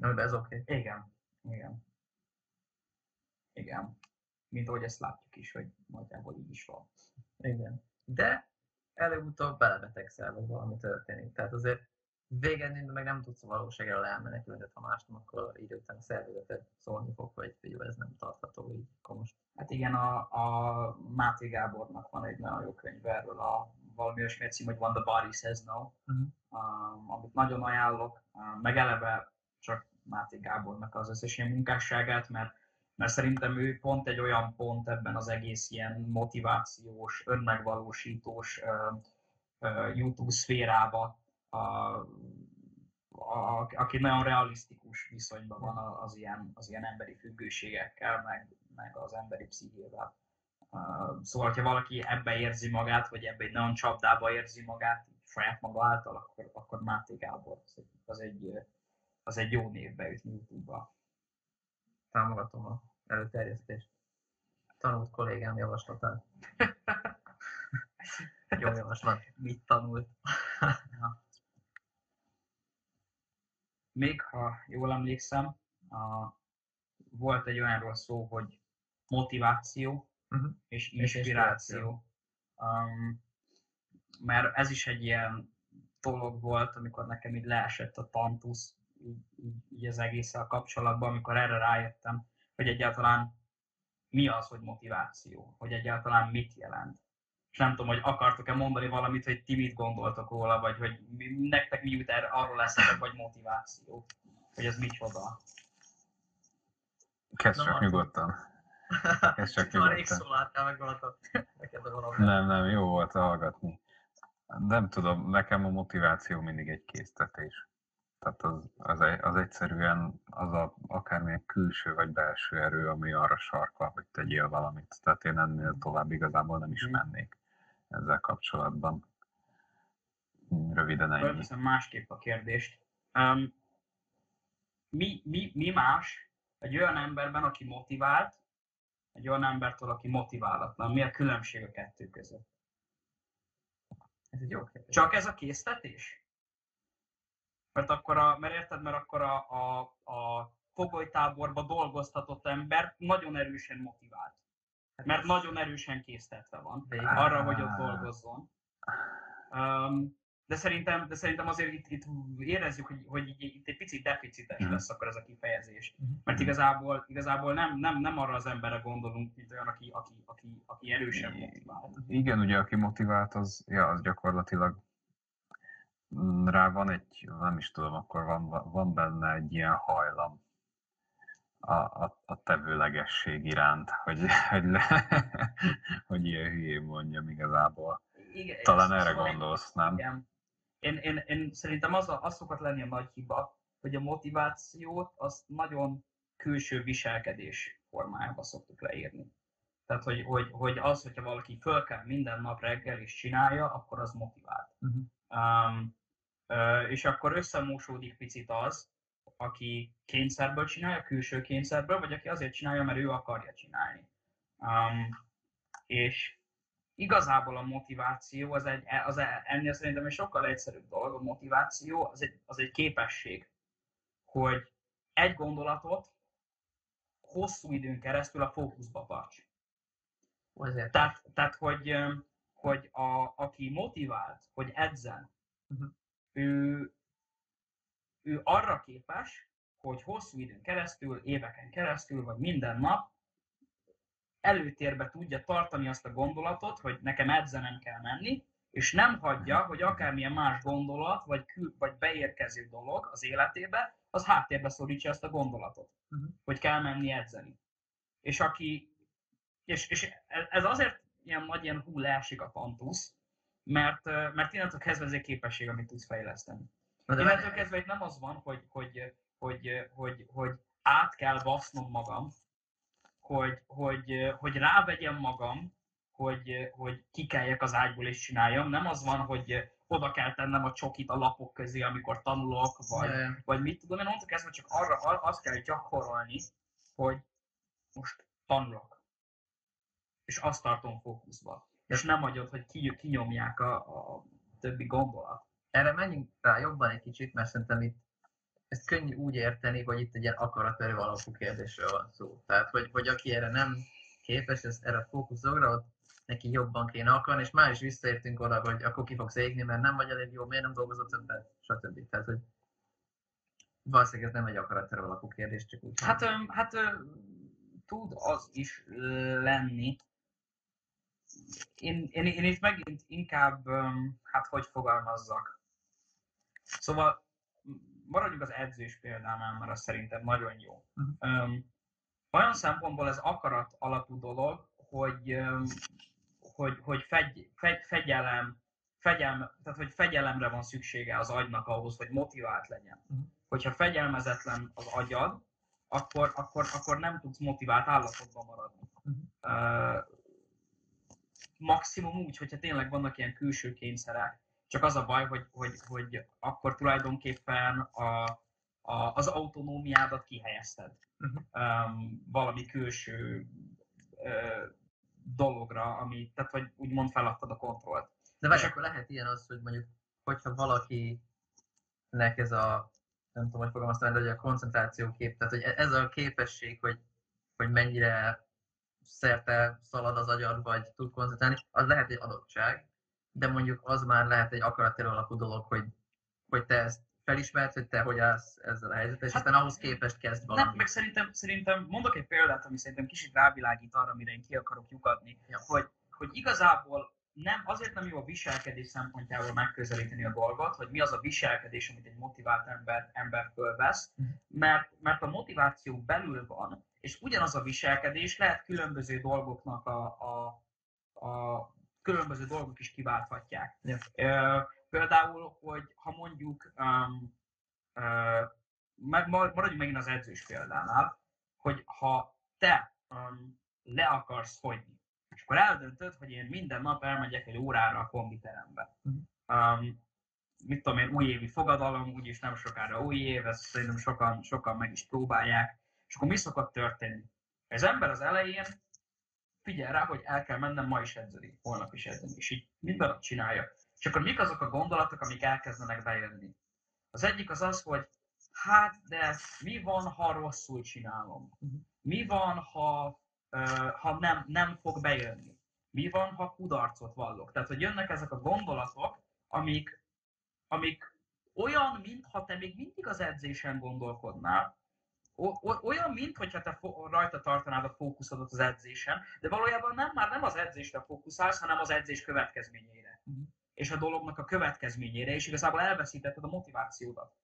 amiben ez oké. Okay. Igen, igen. Igen. Mint ahogy ezt látjuk is, hogy nagyjából így is van. Igen. De előbb-utóbb belebetegszel, vagy valami történik. Tehát azért végén meg nem tudsz a valóság elől elmenekülni, ha más nem, akkor idő után a szervezeted szólni fog, hogy jó, ez nem tartható így most. Hát igen, a, a Máté Gábornak van egy nagyon jó könyv erről a valami olyasmi cím, hogy When the Body Says No, uh-huh. um, amit nagyon ajánlok, um, meg eleve csak Máté Gábornak az összes ilyen munkásságát, mert, mert szerintem ő pont egy olyan pont ebben az egész ilyen motivációs, önmegvalósítós uh, uh, YouTube szférába, uh, a, a, aki nagyon realisztikus viszonyban van az ilyen, az ilyen emberi függőségekkel, meg, meg az emberi pszichével. Uh, szóval, ha valaki ebbe érzi magát, vagy ebbe egy nagyon csapdába érzi magát, saját maga által, akkor, akkor Máté Gábor, az egy, az egy jó név beütni YouTube-ba. Támogatom az előterjesztést. Tanult kollégám javaslatát. Jó javaslat. Mit tanult? Még ha jól emlékszem, a, volt egy olyanról szó, hogy motiváció, Uh-huh. és inspiráció. Um, mert ez is egy ilyen dolog volt, amikor nekem így leesett a tantusz, így, így, így az egésszel kapcsolatban, amikor erre rájöttem, hogy egyáltalán mi az, hogy motiváció, hogy egyáltalán mit jelent. És nem tudom, hogy akartok-e mondani valamit, hogy ti mit gondoltok róla, vagy hogy nektek mi jut arról eszetek, vagy motiváció, hogy ez micsoda. Kezdjük nyugodtan. Ez csak nem, nem, jó volt hallgatni. Nem tudom, nekem a motiváció mindig egy késztetés. Tehát az, az, az egyszerűen az a, akármilyen külső vagy belső erő, ami arra sarkal, hogy tegyél valamit. Tehát én ennél tovább igazából nem is mennék ezzel kapcsolatban. Röviden ennyi. Fölteszem másképp a kérdést. Um, mi, mi, mi más egy olyan emberben, aki motivált, egy olyan embertől, aki motiválatlan. Mi a különbség a kettő között? Ez egy jó kérdés. Csak ez a késztetés? mert akkor a, mert érted, mert akkor a, a, a fogolytáborba dolgoztatott ember nagyon erősen motivált. Mert nagyon erősen késztetve van arra, hogy ott dolgozzon. Um, de, szerintem, de szerintem azért itt, itt érezzük, hogy, hogy itt egy picit deficites lesz akkor ez a kifejezés. Mert igazából, igazából nem, nem, nem arra az emberre gondolunk, mint olyan, aki, aki, aki, aki erősen motivált. Igen, ugye aki motivált, az, ja, az gyakorlatilag rá van egy, nem is tudom, akkor van, van benne egy ilyen hajlam a, a, a tevőlegesség iránt, hogy, hogy, le, hogy ilyen hülyén mondjam igazából. Igen, talán erre gondolsz, nem? Igen. Én, én, én szerintem az, a, az szokott lenni a nagy hiba, hogy a motivációt azt nagyon külső viselkedés formájába szoktuk leírni. Tehát, hogy, hogy, hogy az, hogyha valaki fölkel minden nap reggel és csinálja, akkor az motivált. Uh-huh. Um, és akkor összemosódik picit az, aki kényszerből csinálja, külső kényszerből, vagy aki azért csinálja, mert ő akarja csinálni. Um, és igazából a motiváció, az, egy, az ennél szerintem egy sokkal egyszerűbb dolog, a motiváció az egy, az egy képesség, hogy egy gondolatot hosszú időn keresztül a fókuszba tarts. Tehát, tehát, hogy, hogy a, aki motivált, hogy edzen, uh-huh. ő, ő arra képes, hogy hosszú időn keresztül, éveken keresztül, vagy minden nap előtérbe tudja tartani azt a gondolatot, hogy nekem edzenem kell menni, és nem hagyja, hogy akármilyen más gondolat, vagy, kül, vagy beérkező dolog az életébe, az háttérbe szorítsa azt a gondolatot, uh-huh. hogy kell menni edzeni. És aki És, és ez azért ilyen nagy ilyen hú leesik a pantusz, mert, mert innentől kezdve ez egy képesség, amit tudsz fejleszteni. Innentől kezdve itt nem az van, hogy, hogy, hogy, hogy, hogy át kell basznom magam, hogy, hogy, hogy rávegyem magam, hogy, hogy kikeljek az ágyból és csináljam. Nem az van, hogy oda kell tennem a csokit a lapok közé, amikor tanulok, vagy, vagy mit tudom. Én onnantól kezdve csak arra azt kell gyakorolni, hogy most tanulok. És azt tartom fókuszba. És nem hagyod, hogy kinyomják a, a többi gondolat. Erre menjünk rá jobban egy kicsit, mert szerintem itt ezt könnyű úgy érteni, hogy itt egy ilyen akaraterő alapú kérdésről van szó. Tehát, hogy, hogy aki erre nem képes, ezt erre a fókuszokra, ott neki jobban kéne akarni, és már is visszaértünk oda, hogy akkor ki fogsz égni, mert nem vagy elég jó, miért nem dolgozott többet, stb. Tehát, hogy valószínűleg ez nem egy akaraterő alapú kérdés, csak úgy. Hát, öm, hát öm, tud az is lenni. Én, én, én itt megint inkább, hát hogy fogalmazzak. Szóval maradjuk az edzés példánál, mert az szerintem nagyon jó. Uh-huh. Olyan szempontból ez akarat alapú dolog, hogy, hogy, hogy fegy, fegy, fegyelem, fegyelme, tehát hogy fegyelemre van szüksége az agynak ahhoz, hogy motivált legyen. Uh-huh. Hogyha fegyelmezetlen az agyad, akkor, akkor, akkor nem tudsz motivált állapotban maradni. Uh-huh. Uh, maximum úgy, hogyha tényleg vannak ilyen külső kényszerek. Csak az a baj, hogy, hogy, hogy akkor tulajdonképpen a, a, az autonómiádat kihelyezted uh-huh. um, valami külső uh, dologra, ami, tehát vagy úgymond feladtad a kontrollt. De várj, akkor lehet ilyen az, hogy mondjuk, hogyha valakinek ez a, nem tudom, hogy fogalmaztam, de hogy a koncentrációkép, tehát hogy ez a képesség, hogy, hogy mennyire szerte szalad az agyad, vagy tud koncentrálni, az lehet egy adottság, de mondjuk az már lehet egy akaratérő alapú dolog, hogy, hogy te ezt felismert, hogy te hogy állsz ezzel a helyzetet, és hát, aztán ahhoz képest kezd valamit. Nem, meg szerintem, szerintem mondok egy példát, ami szerintem kicsit rávilágít arra, mire én ki akarok lyukadni, ja. hogy, hogy igazából nem, azért nem jó a viselkedés szempontjából megközelíteni a dolgot, hogy mi az a viselkedés, amit egy motivált ember, ember fölvesz, mert, mert a motiváció belül van, és ugyanaz a viselkedés lehet különböző dolgoknak a, a, a különböző dolgok is kiválthatják. Yeah. Például, hogy ha mondjuk, um, uh, maradjunk megint az edzős példánál, hogy ha te um, le akarsz fogyni, és akkor eldöntöd, hogy én minden nap elmegyek egy órára a kombiterembe. Uh-huh. Um, mit tudom én, újévi fogadalom, úgyis nem sokára új év, ezt szerintem sokan, sokan meg is próbálják. És akkor mi szokott történni? Az ember az elején figyel rá, hogy el kell mennem ma is edzeni, holnap is edzeni, és így minden nap csinálja. És akkor mik azok a gondolatok, amik elkezdenek bejönni? Az egyik az az, hogy hát, de mi van, ha rosszul csinálom? Mi van, ha, ha nem, nem fog bejönni? Mi van, ha kudarcot vallok? Tehát, hogy jönnek ezek a gondolatok, amik, amik olyan, mintha te még mindig az edzésen gondolkodnál, olyan, mintha te rajta tartanád a fókuszodat az edzésen, de valójában nem, már nem az edzésre fókuszálsz, hanem az edzés következményére. Uh-huh. És a dolognak a következményére, és igazából elveszítetted a motivációdat.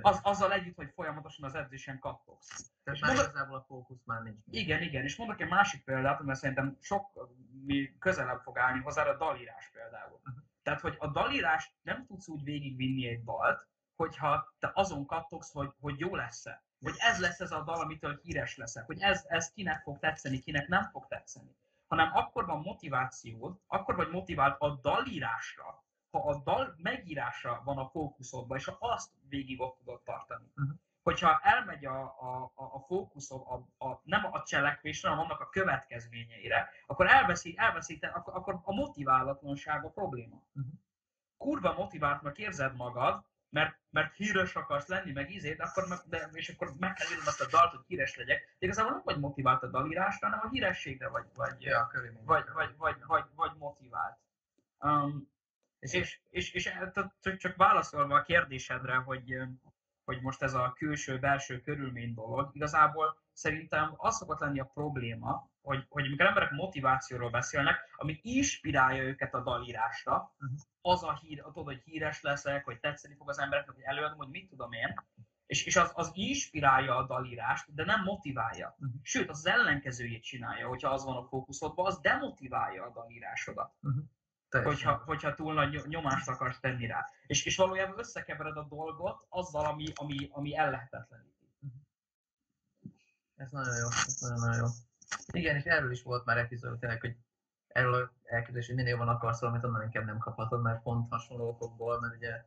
Az, azzal együtt, hogy folyamatosan az edzésen kattogsz. Tehát már igazából a fókusz már nincs. Igen, igen. És mondok egy másik példát, mert szerintem sok mi közelebb fog állni hozzá, a dalírás például. Uh-huh. Tehát, hogy a dalírás nem tudsz úgy végigvinni egy dalt, hogyha te azon kattogsz, hogy, hogy jó lesz-e. Hogy ez lesz ez a dal, amitől híres leszek, hogy ez, ez kinek fog tetszeni, kinek nem fog tetszeni. Hanem akkor van motivációd, akkor vagy motivált a dalírásra, ha a dal megírása van a fókuszodban, és azt végig ott tudod tartani. Uh-huh. Hogyha elmegy a, a, a, a fókuszod, a, a, nem a cselekvésre, hanem annak a következményeire, akkor elveszít, elveszít akkor, akkor a motiválatlanság a probléma. Uh-huh. Kurva motiváltnak érzed magad, Mert, mert híres akarsz lenni, meg ízét, akkor meg, de, és akkor meg kell írnom azt a dalt, hogy híres legyek. De igazából nem vagy motivált a dalírásra, hanem a hírességre vagy, vagy, ja, vagy, vagy, vagy, vagy, vagy motivált. Um, és, és, és, és csak válaszolva a kérdésedre, hogy, hogy most ez a külső-belső körülmény dolog, igazából szerintem az szokott lenni a probléma, hogy, hogy amikor emberek motivációról beszélnek, ami inspirálja őket a dalírásra, az a hír, tudod, hogy híres leszek, hogy tetszeni fog az embereknek, hogy előadom, hogy mit tudom én, és, és az, az inspirálja a dalírást, de nem motiválja. Sőt, az ellenkezőjét csinálja, hogyha az van a fókuszodban, az demotiválja a dalírásodat. Hogyha, hogyha túl nagy nyomást akarsz tenni rá. És, és valójában összekevered a dolgot azzal, ami, ami, ami ellehetetlenít. Ez nagyon jó, ez nagyon-nagyon jó. Igen, és erről is volt már epizód, tényleg, hogy erről a elképzelés, hogy minél van akarsz valamit, onnan inkább nem kaphatod, mert pont hasonló okokból, mert ugye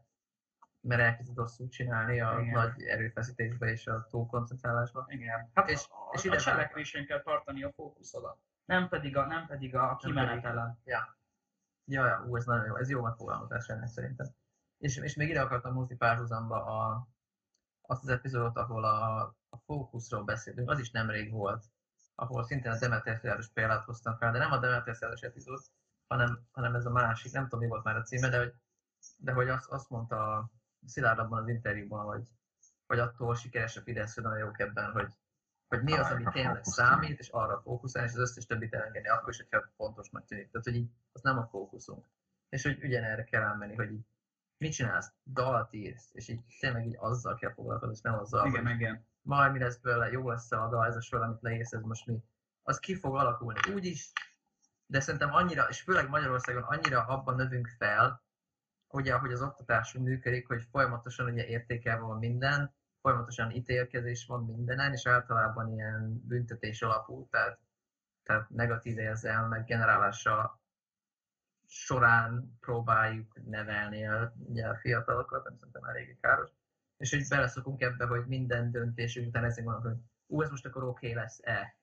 mert elkezded rosszul csinálni a igen. nagy erőfeszítésbe és a túlkoncentrálásba. Igen. Hát és, a, és a, a cselekvésen kell tartani a fókuszodat, nem pedig a, nem pedig a kimenetelen. Ja. Ja, ja, ú, ez nagyon jó, ez jó megfogalmazás ennek szerintem. És, és még ide akartam hozni párhuzamba a, azt az epizódot, ahol a, a fókuszról beszélünk, az is nemrég volt, ahol szintén a Demeter-szerelős példát hoztam fel, de nem a Demeter-szerelős epizód, hanem, hanem ez a másik, nem tudom mi volt már a címe, de hogy, de hogy azt, azt mondta a Szilárd abban az interjúban, hogy, hogy attól sikeresebb idesz, hogy nagyon jók ebben, hogy, hogy mi az, ami tényleg számít, és arra fókuszálni, és az összes többit elengedni, akkor is, hogyha fontosnak tűnik. Tehát, hogy így, az nem a fókuszunk. És hogy ugyanerre kell elmenni, hogy így, mit csinálsz? Dalt írsz, és így tényleg így azzal kell foglalkozni, és nem azzal, igen, hogy igen. majd mi lesz bőle, jó lesz a dal, ez a sor, amit leírsz, ez most mi. Az ki fog alakulni úgyis, de szerintem annyira, és főleg Magyarországon annyira abban növünk fel, ugye, ahogy az oktatásunk működik, hogy folyamatosan ugye értékelve van minden, folyamatosan ítélkezés van mindenen, és általában ilyen büntetés alapú, tehát, tehát negatív érzelmek meg generálása során próbáljuk nevelni a, ugye, a fiatalokat, nem szerintem eléggé káros, és hogy beleszokunk ebbe, hogy minden döntésünk után ezért gondolunk, hogy ú, ez most akkor oké okay lesz-e?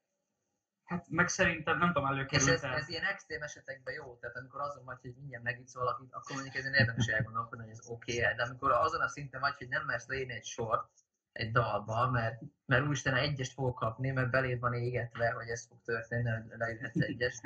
Hát meg szerintem nem tudom előkerült. És ez, ez ilyen extrém esetekben jó, tehát amikor azon vagy, hogy mindjárt megítsz valakit, akkor mondjuk ezen érdemes elgondolkodni, hogy ez oké okay-e, de amikor azon a szinten vagy, hogy nem mersz leírni egy sort egy dalba, mert, mert úristen egyest fog kapni, mert beléd van égetve, hogy ez fog történni, hogy leülhetsz egyest,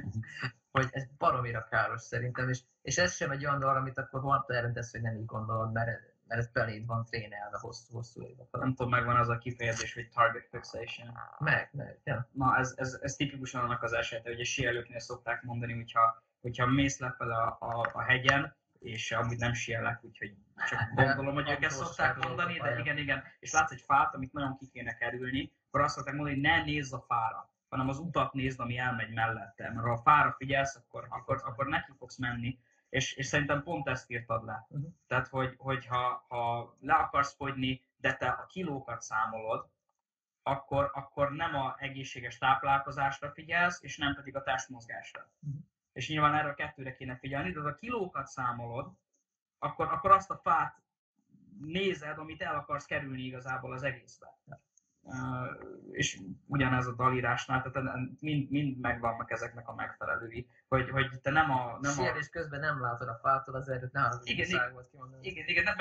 hogy ez baromira káros szerintem, és, és ez sem egy olyan dolog, amit akkor holnaptól elrendesz, hogy nem így gondolod, mert, mert ez beléd van trénelve hosszú-hosszú évek alatt. Nem tudom, megvan az a kifejezés, hogy target fixation. Meg, meg, ja. Na, ez, ez, ez tipikusan annak az esete, hogy a síelőknél szokták mondani, hogyha, hogyha mész lefele a, a, a hegyen, és amúgy nem sielek, úgyhogy csak gondolom, hogy ők ezt szokták mondani, de igen, igen, és látsz egy fát, amit nagyon ki kéne kerülni, akkor azt szokták mondani, hogy ne nézz a fára, hanem az utat nézd, ami elmegy mellette, mert ha a fára figyelsz, akkor, akkor, akkor neki fogsz menni, és, és szerintem pont ezt írtad le. Uh-huh. Tehát, hogy, hogy ha, ha le akarsz fogyni, de te a kilókat számolod, akkor, akkor nem a egészséges táplálkozásra figyelsz, és nem pedig a testmozgásra. Uh-huh. És nyilván erre a kettőre kéne figyelni, de ha a kilókat számolod, akkor, akkor azt a fát nézed, amit el akarsz kerülni igazából az egészben. és ugyanez a dalírásnál, tehát mind, mind megvannak ezeknek a megfelelői, hogy, hogy te nem a... Nem a... és közben nem látod a fától az erdőt, nem az igazságot kimondani. Igen, igen, nem,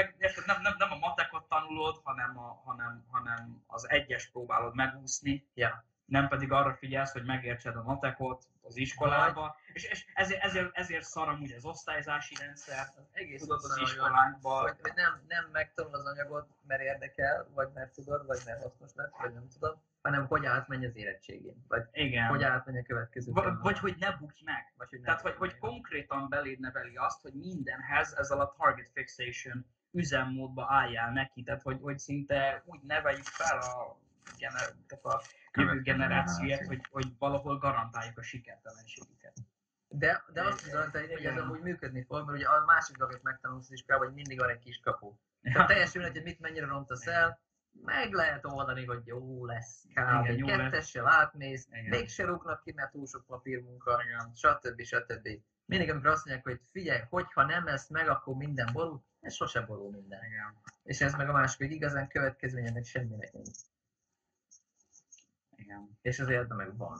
nem, nem, nem a matekot tanulod, hanem, a, hanem, hanem az egyes próbálod megúszni, ja. Nem pedig arra figyelsz, hogy megértsed a matekot az iskolába, és, és ezért, ezért, ezért szar amúgy az osztályzási rendszer, az egész tudod az iskolánkban. Vagy, vagy nem, nem megtanul az anyagot, mert érdekel, vagy mert tudod, vagy mert hasznos lett, vagy nem tudom, hanem hogy átmenj az érettségén, vagy igen. Hogy átmenj a következő. Vagy, vagy hogy ne bukj meg. Vagy, hogy ne Tehát, vagy, hogy konkrétan beléd neveli azt, hogy mindenhez ezzel a target fixation üzemmódba álljál neki. Tehát, hogy, hogy szinte úgy neveljük fel a, tehát a jövő generációt, hogy, hogy valahol garantáljuk a sikertelenségüket. De, de azt gondoltad, hogy ez amúgy működni fog, mert ugye a másik dolgot megtanulsz az iskolában, hogy mindig van egy kis kapu. Tehát teljesen mindegy, hogy mit mennyire rontasz el, meg lehet oldani, hogy jó lesz, kb. Kettessel átmész, mégse rúgnak ki, mert túl sok papírmunka, stb. Stb. Mindig, amikor azt mondják, hogy figyelj, hogyha nem ezt meg, akkor minden borul, ez sosem borul minden. Igen. És ez meg a másik, hogy igazán következményenek semminek nincs. Igen. És az érdemekben van.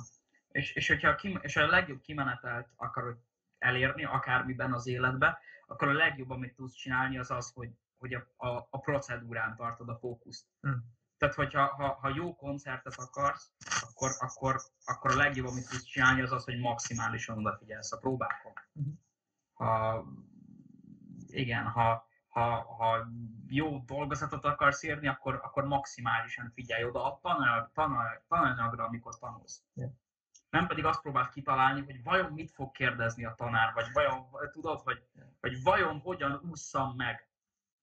És, és, hogyha a kim, és a legjobb kimenetelt akarod elérni, akármiben az életben, akkor a legjobb, amit tudsz csinálni, az az, hogy, hogy a, a, a procedúrán tartod a fókuszt. Hm. Tehát, hogyha ha, ha jó koncertet akarsz, akkor, akkor, akkor a legjobb, amit tudsz csinálni, az az, hogy maximálisan odafigyelsz a próbákon. Hm. Ha, igen, ha, ha, ha jó dolgozatot akarsz írni, akkor, akkor maximálisan figyelj oda a tananyagra, tananyag, tananyag, amikor tanulsz. Yeah. Nem pedig azt próbáld kitalálni, hogy vajon mit fog kérdezni a tanár, vagy vajon, tudod, hogy, yeah. Hogy vajon hogyan ússzam meg,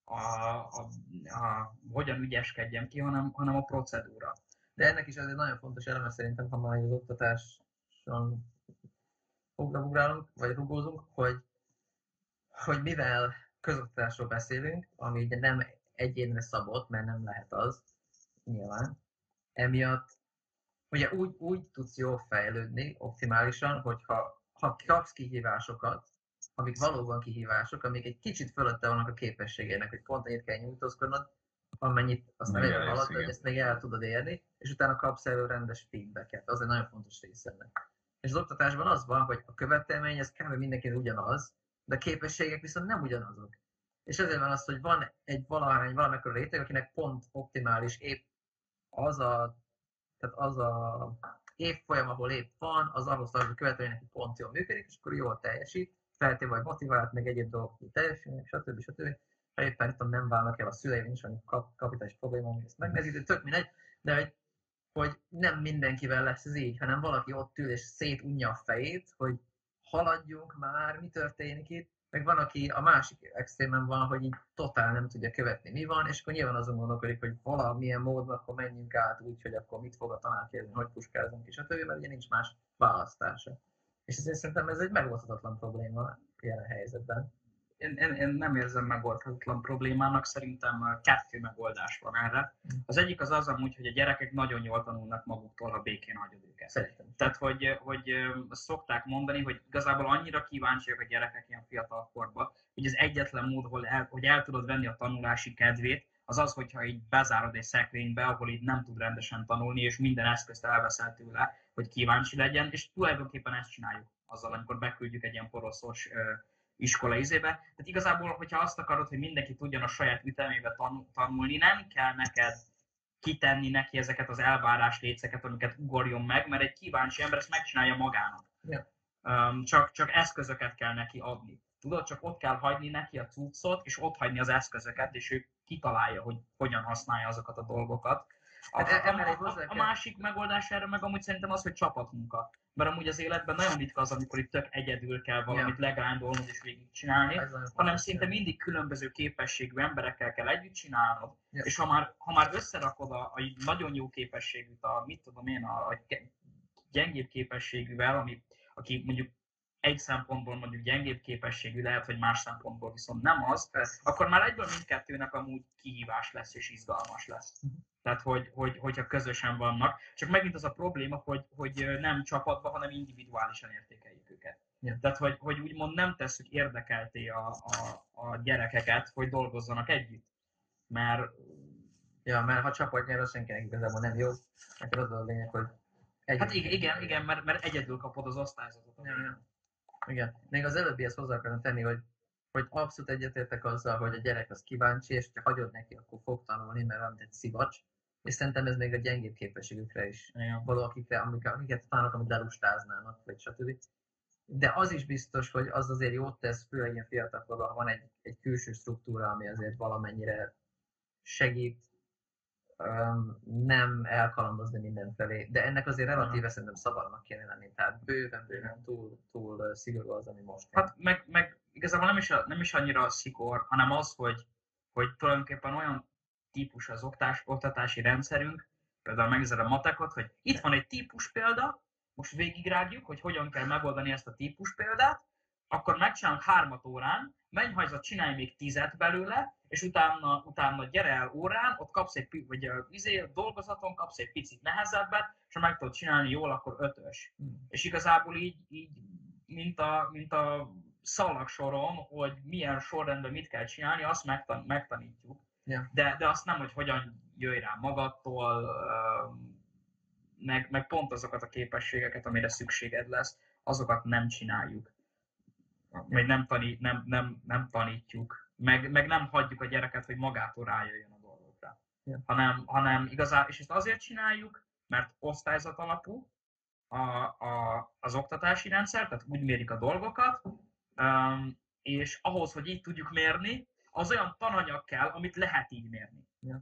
a, a, a, hogyan ügyeskedjem ki, hanem, hanem a procedúra. De ennek is ez egy nagyon fontos eleme szerintem, ha már az oktatáson ugrálunk, vagy rugózunk, hogy, hogy mivel közoktatásról beszélünk, ami ugye nem egyénre szabott, mert nem lehet az, nyilván. Emiatt ugye úgy, úgy tudsz jól fejlődni optimálisan, hogyha ha kapsz kihívásokat, amik valóban kihívások, amik egy kicsit fölötte vannak a képességének, hogy pont ennyit kell nyújtózkodnod, amennyit azt meg alatt, hogy ezt még el tudod érni, és utána kapsz elő rendes feedbacket. Az egy nagyon fontos része ennek. És az oktatásban az van, hogy a követelmény, ez kb. Mindenkinek ugyanaz, de a képességek viszont nem ugyanazok. És ezért van az, hogy van egy valahány, valamikor réteg, akinek pont optimális épp az a, tehát az a évfolyam, ahol épp van, az ahhoz tartozó követője neki pont jól működik, és akkor jól teljesít, feltéve vagy motivált, meg egyéb dolgok, hogy teljesülnek, stb. Stb. Ha éppen tudom, nem válnak el a szüleim, nincs valami kap, kapitális probléma, amit ezt megnézik, tök mindegy, de hogy, hogy nem mindenkivel lesz ez így, hanem valaki ott ül és szétunja a fejét, hogy haladjunk már, mi történik itt, meg van, aki a másik extrémen van, hogy így totál nem tudja követni, mi van, és akkor nyilván azon gondolkodik, hogy valamilyen módon akkor menjünk át úgy, hogy akkor mit fog a tanár kérni, hogy puskázunk, és a többi, mert ugye nincs más választása. És ezért szerintem ez egy megoldhatatlan probléma jelen helyzetben. Én, én, én nem érzem megoldhatatlan problémának, szerintem kettő megoldás van erre. Az egyik az az amúgy, hogy a gyerekek nagyon jól tanulnak maguktól, ha békén hagyod őket. Szerintem. Tehát, hogy, hogy szokták mondani, hogy igazából annyira kíváncsiak a gyerekek ilyen fiatal korban, hogy az egyetlen mód, hogy el, hogy el tudod venni a tanulási kedvét, az az, hogyha így bezárod egy szekrénybe, ahol így nem tud rendesen tanulni, és minden eszközt elveszel tőle, hogy kíváncsi legyen, és tulajdonképpen ezt csináljuk azzal, amikor beküldjük egy ilyen poroszos iskola izébe. Tehát igazából, hogyha azt akarod, hogy mindenki tudjon a saját ütemébe tanulni, nem kell neked kitenni neki ezeket az elvárás léceket, amiket ugorjon meg, mert egy kíváncsi ember ezt megcsinálja magának. Yeah. Csak, csak eszközöket kell neki adni. Tudod, csak ott kell hagyni neki a cuccot, és ott hagyni az eszközöket, és ő kitalálja, hogy hogyan használja azokat a dolgokat. A, a, a, a másik megoldás erre meg amúgy szerintem az, hogy csapatmunka. Mert amúgy az életben nagyon ritka az, amikor itt tök egyedül kell valamit legrándolnod és végigcsinálni, hanem szinte mindig különböző képességű emberekkel kell együtt csinálnod, yeah. És ha már, ha már összerakod a, a nagyon jó képességűt, a mit tudom én, a, a gyengébb képességűvel, ami, aki mondjuk egy szempontból mondjuk gyengébb képességű lehet, hogy más szempontból viszont nem az, akkor már egyből mindkettőnek amúgy kihívás lesz és izgalmas lesz. Tehát, hogy, hogy, hogyha közösen vannak. Csak megint az a probléma, hogy, hogy nem csapatban, hanem individuálisan értékeljük őket. Yeah. Tehát, hogy, hogy úgymond nem tesszük érdekelté a, a, a gyerekeket, hogy dolgozzanak együtt. Mert Ja, mert ha csapat nyer, az senkinek igazából nem jó. Neked az a lényeg, hogy egyedül. Hát igen, igen, igen mert, mert egyedül kapod az osztályzatot. Igen. igen. Még az előbbihez hozzá akarom tenni, hogy, hogy abszolút egyetértek azzal, hogy a gyerek az kíváncsi, és ha hagyod neki, akkor fog tanulni, mert amit egy szivacs. És szerintem ez még a gyengébb képességükre is. Igen. Valakikre, amiket tanulnak, amit lelustáznának, vagy stb. De az is biztos, hogy az azért jót tesz, főleg ilyen fiatalkorban van egy, egy külső struktúra, ami azért valamennyire segít um, nem elkalandozni mindenfelé. De ennek azért relatíve szerintem szabadnak kéne lenni, tehát bőven, bőven túl, túl szigorú az, ami most. Hát meg, meg igazából nem is, nem is annyira a szigor, hanem az, hogy, hogy tulajdonképpen olyan típus az oktás, oktatási rendszerünk, például megnézed a matekot, hogy itt van egy típus példa, most végigrágjuk, hogy hogyan kell megoldani ezt a típus példát, akkor megcsinálunk hármat órán, menj haza, csinálj még tízet belőle, és utána, utána gyere el órán, ott kapsz egy, vagy a izé, dolgozaton kapsz egy picit nehezebbet, és ha meg tudod csinálni jól, akkor ötös. Hmm. És igazából így, így mint a, mint a szalagsoron, hogy milyen sorrendben mit kell csinálni, azt megtan, megtanítjuk. Yeah. De, de azt nem, hogy hogyan jöjj rá magadtól, Meg, meg pont azokat a képességeket, amire szükséged lesz, azokat nem csináljuk. Vagy nem, tanít, nem, nem, nem tanítjuk, meg, meg nem hagyjuk a gyereket, hogy magától rájöjjön a dolgokra. Yeah. Hanem, hanem igazán, és ezt azért csináljuk, mert osztályzat alapú a, a, az oktatási rendszer, tehát úgy mérik a dolgokat, és ahhoz, hogy így tudjuk mérni, az olyan tananyag kell, amit lehet így mérni. Yeah.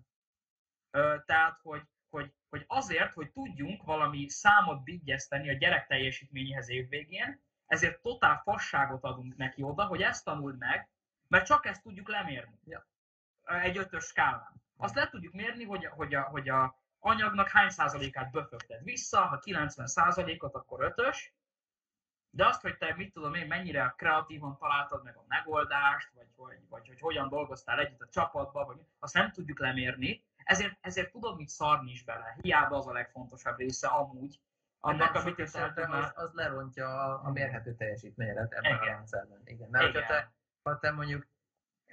Tehát, hogy Hogy, hogy azért, hogy tudjunk valami számot bigyeszteni a gyerek teljesítményéhez évvégén, ezért totál fasságot adunk neki oda, hogy ezt tanuld meg, mert csak ezt tudjuk lemérni. Ja. Egy ötös skálán. Azt le tudjuk mérni, hogy, hogy, a, hogy a anyagnak hány százalékát böfögted vissza, ha kilencven százalékot, akkor ötös. De azt, hogy te mit tudom én, mennyire kreatívan találtad meg a megoldást, vagy, vagy, vagy hogy hogyan dolgoztál együtt a csapatban, vagy, azt nem tudjuk lemérni. Ezért, ezért tudod, mit szarni is bele, hiába az a legfontosabb része amúgy. Annak, amit én szerintem az, az lerontja a mérhető teljesítményedet ebben a rendszerben. Igen, mert Igen. Ha, te, ha te mondjuk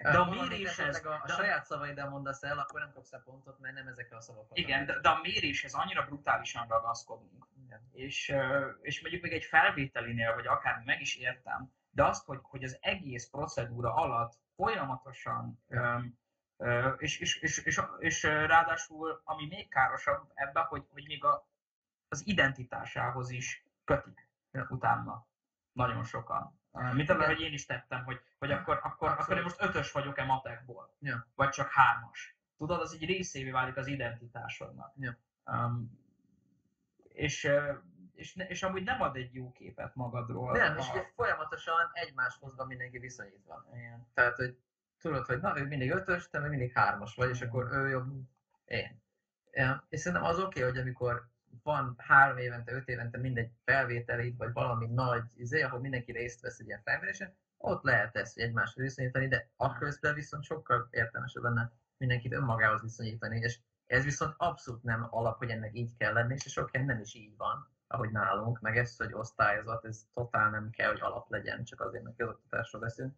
de a, méréshez, a, a de saját szavaiddal mondasz el, akkor nem kapsz pontot, mert nem ezekkel a szavakkal. Igen, de, de a méréshez annyira brutálisan ragaszkodunk. És, és mondjuk még egy felvételinél, vagy akár meg is értem, de azt, hogy, hogy az egész procedúra alatt folyamatosan um, Uh, és, és, és, és, és ráadásul, ami még károsabb ebben, hogy, hogy még a, az identitásához is kötik ja. utána nagyon sokan. Uh, mint ebben, hogy én is tettem, hogy, hogy akkor, akkor, akkor én most ötös vagyok-e matekból, ja. vagy csak hármas. Tudod, az így részévé válik az identitásodnak. Ja. Um, és, és, és amúgy nem ad egy jó képet magadról. Nem, a... és folyamatosan egymáshoz mindenki viszonyítva. Igen. Tehát, hogy tudod, hogy na, ő mindig ötös, te meg mindig hármas vagy, és akkor ő jobb, én. Ja, és szerintem az oké, okay, hogy amikor van három évente, öt évente mindegy felvételid, vagy valami nagy izé, ahol mindenki részt vesz egy ilyen felmérésen, ott lehet ezt egymáshoz viszonyítani, de akközben viszont sokkal értelmesebb lenne mindenkit önmagához viszonyítani, és ez viszont abszolút nem alap, hogy ennek így kell lenni, és sok helyen nem is így van, ahogy nálunk, meg ez, hogy osztályozat, ez totál nem kell, hogy alap legyen, csak azért, mert közoktatásról beszélünk.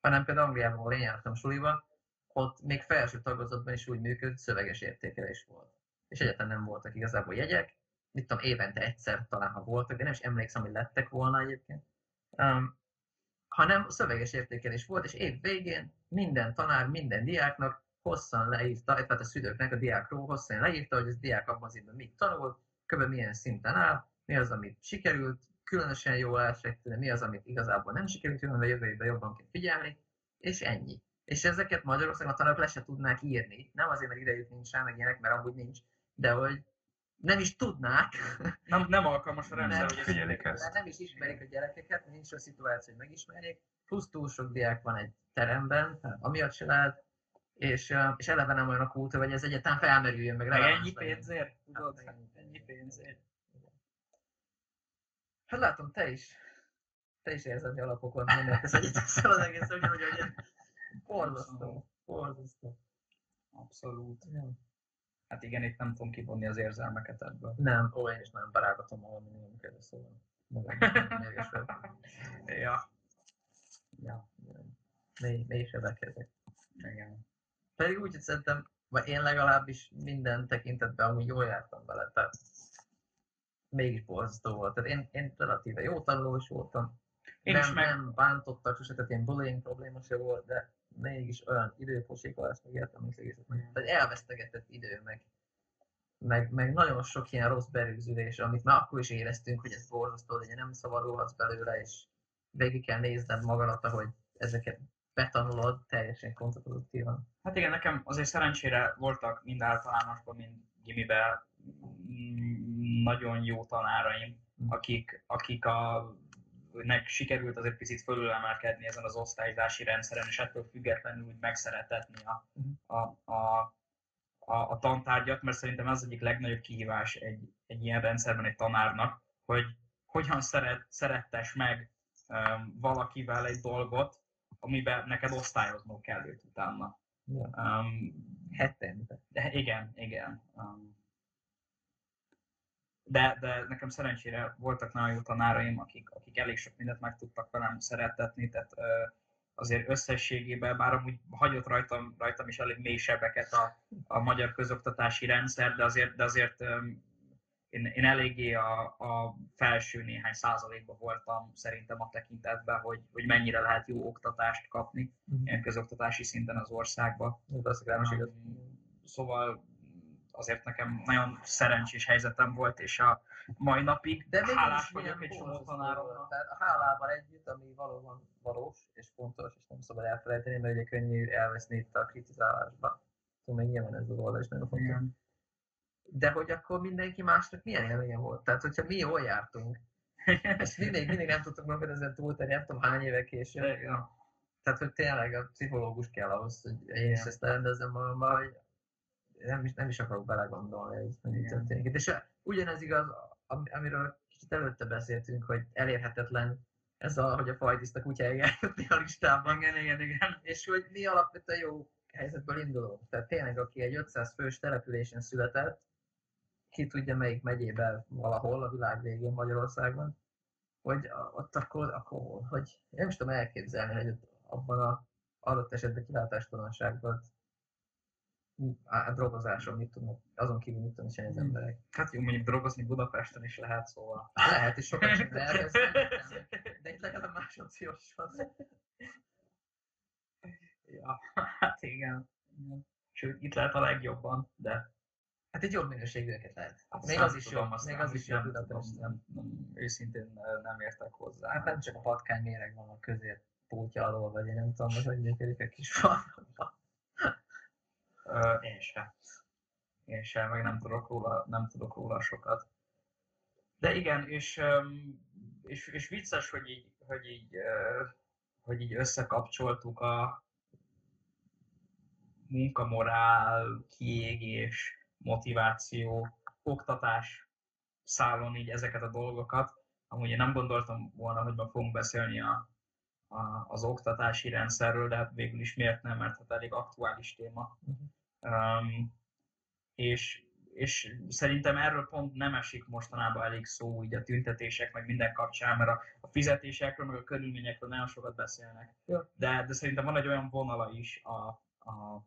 Hanem például Angliában, ahol én jártam suliban, ott még felső tagozatban is úgy működött, szöveges értékelés volt. És egyáltalán nem voltak igazából jegyek, mit tudom, évente egyszer talán, ha voltak, de nem is emlékszem, hogy lettek volna egyébként. Um, hanem szöveges értékelés volt, és év végén minden tanár, minden diáknak hosszan leírta, tehát a szülőknek a diákról hosszan leírta, hogy ez diák abban az évben mit tanult, körülbelül milyen szinten áll, mi az, amit sikerült, különösen jól esett, de mi az, amit igazából nem sikerült, hogy a jövő évben jobban kell figyelni, és ennyi. És ezeket Magyarországon a tanárok le se tudnák írni, nem azért, mert idejük nincs rá, meg ilyenek, mert amúgy nincs, de hogy nem is tudnák. Nem, nem alkalmas a rendszer, hogy figyeljék ezt. Mert nem is ismerik a gyerekeket, nincs a szituáció, hogy megismerjék, plusz túl sok diák van egy teremben, amiatt se lehet, és, és eleve nem olyan a kultúra, hogy ez egyáltalán felmerüljön, meg releváns. Ennyi pénzért? Tudod, ennyi pénzért. Hát látom, te is, te is érzed, hogy alapokon mindent az egyetekszel az egész, ugyanúgy, hogy ilyen borzasztó, borzasztó. Abszolút. Ja. Hát igen, itt nem tudom kivonni az érzelmeket ebből. Nem, ó, én is nagyon barátgatom ahol mindig közül, szóval magam mérges vagyok. Ja. Ja, mély, mély sebek ezek. Igen. Pedig úgy, hogy szerintem vagy én legalábbis minden tekintetben amúgy jól jártam vele, tehát mégis borzasztó volt. Tehát én, én relatíve jó tanuló is voltam, én nem, is meg... nem bántottak sose, tehát én bullying probléma sem volt, de mégis olyan időpocsékolás megértem az egészet. Tehát elvesztegetett idő, meg, meg, meg nagyon sok ilyen rossz berűzülés, amit már akkor is éreztünk, hogy ez borzasztó, hogy nem szabadulhatsz belőle, és végig kell nézned magadat, ahogy ezeket betanulod teljesen kontraproduktívan. Hát igen, nekem azért szerencsére voltak mind általánosban, mind gimiben nagyon jó tanáraim, akik, akik a, nek sikerült azért picit fölülemelkedni ezen az osztályzási rendszeren, és ettől függetlenül úgy megszeretetni a, a, a, a, a tantárgyat, mert szerintem az egyik legnagyobb kihívás egy, egy ilyen rendszerben egy tanárnak, hogy hogyan szeret, szerettes meg um, valakivel egy dolgot, amiben neked osztályoznod kell őt utána. Ja. Um, Hetente. Igen, igen. Um, de, de nekem szerencsére voltak nagyon jó tanáraim, akik, akik elég sok mindent meg tudtak velem szeretetni, tehát uh, azért összességében, bár amúgy hagyott rajtam, rajtam is elég mély sebeket a, a magyar közoktatási rendszer, de azért, de azért um, én, én eléggé a, a felső néhány százalékban voltam szerintem a tekintetben, hogy, hogy mennyire lehet jó oktatást kapni uh-huh. közoktatási szinten az országban. Uh-huh. Szóval azért nekem nagyon szerencsés helyzetem volt, és a mai napig de hálás vagyok egy csomó tanáromnak. Tehát a hálával együtt, ami valóban valós és fontos, és nem szabad elfelejteni, mert ugye könnyű elveszni itt a kritizálásba. Tudom, hogy nyilván ez az oldal is nagyon fontos. Igen. De hogy akkor mindenki másnak milyen élménye volt? Tehát, hogyha mi jól jártunk, és mindig, mindig nem tudtuk meg ezen túltenni, nem tudom hány éve később. Ja. Tehát, hogy tényleg a pszichológus kell ahhoz, hogy én is ezt elrendezem magammal, hogy nem is, nem is akarok belegondolni, hogy mi történik. És ugyanez igaz, amiről kicsit előtte beszéltünk, hogy elérhetetlen ez a, hogy a fajtiszt a kutyáig eljutni a listában. Igen, igen, igen. És hogy mi alapvetően jó helyzetből indulunk. Tehát tényleg, aki egy ötszáz fős településen született, ki tudja melyik megyében valahol a világ végén Magyarországon, hogy ott akkor, akkor hogy én nem is tudom elképzelni, hogy ott abban az adott esetben kilátástalanságban a drogozáson mit tudnak, azon kívül mit tudnak csinálni az emberek. Hát jó, mondjuk drogozni Budapesten is lehet, szóval. Lehet, és sokat sem lehet, de itt legalább másodszíos van. Ja, hát igen. Sőt, itt lehet a legjobban, de... Hát egy jobb minőségűeket lehet. Hát még az is jó, még az is jó Budapesten. Őszintén nem értek hozzá. Hát nem csak a patkány méreg van a középpótja alól, vagy én nem tudom, hogy működik a kis falvakban. Uh, én sem. Én sem, meg nem tudok róla, nem tudok róla sokat. De igen, és, és, és vicces, hogy így, hogy, így, hogy így összekapcsoltuk a munkamorál, kiégés, motiváció, oktatás szálon így ezeket a dolgokat. Amúgy én nem gondoltam volna, hogy ma fogunk beszélni a, a, az oktatási rendszerről, de hát végül is miért nem, mert hát elég aktuális téma. Um, és, és szerintem erről pont nem esik mostanában elég szó így a tüntetések, meg minden kapcsán, mert a, a fizetésekről, meg a körülményekről nagyon sokat beszélnek. De, de szerintem van egy olyan vonala is a, a,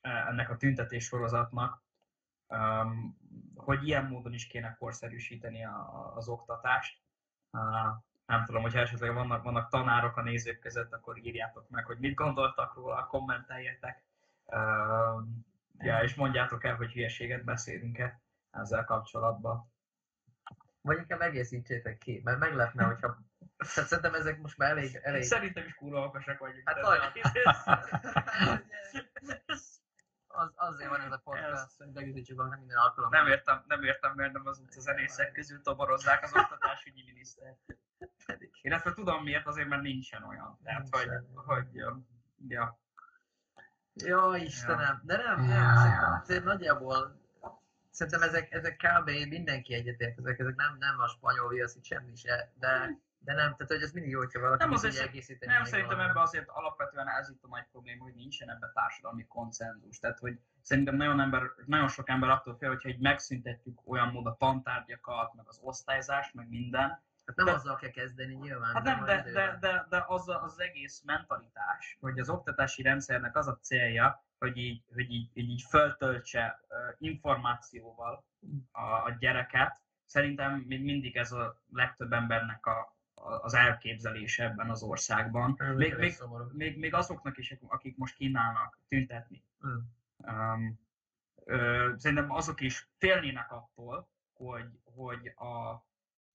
ennek a tüntetés sorozatnak, um, hogy ilyen módon is kéne korszerűsíteni a, a, az oktatást. Uh, Nem tudom, hogyha esetleg vannak, vannak tanárok a nézők között, akkor írjátok meg, hogy mit gondoltak róla, kommenteljetek. Uh, ja, és mondjátok el, hogy hülyeséget beszélünk-e ezzel kapcsolatban. Vagy inkább egészítsétek ki, mert meglepne, hogyha... Tehát szerintem ezek most már elég... elég... Szerintem is kurva okosak vagyunk. Hát olyan. Az, azért van ez a podcast, hogy megüzítsük valami minden alkalommal. Nem értem, nem értem, mert nem az utca zenészek közül toborozzák az oktatásügyi minisztert. Én ezt tudom miért, azért mert nincsen olyan. Tehát, nincsen. Hogy, hogy... Ja. Jó Istenem, ja. De nem, nem, szerintem azért nagyjából... Szerintem ezek, ezek kb. Mindenki egyetért, ezek, ezek nem, nem a spanyol viasz, itt semmi se, de... De nem, tehát hogy ez mindig jó, hogyha valaki nem azért egészíteni. Nem, szerintem valami. Ebben azért alapvetően ez itt a nagy probléma, hogy nincsen ebben társadalmi konszenzus. Tehát, hogy szerintem nagyon, ember, nagyon sok ember attól fél, hogyha így megszüntetjük olyan mód a tantárgyakat, meg az osztályzást, meg minden, Hát nem de, azzal kell kezdeni nyilván. Hát nem, de, de, de, de az, a, az egész mentalitás, hogy az oktatási rendszernek az a célja, hogy így, hogy így, így föltöltse információval a, a gyereket. Szerintem még mindig ez a legtöbb embernek a, a, az elképzelése ebben az országban. Még, még, még, még azoknak is, akik most kínálnak tüntetni. Mm. Um, ö, szerintem azok is félnének attól, hogy, hogy a...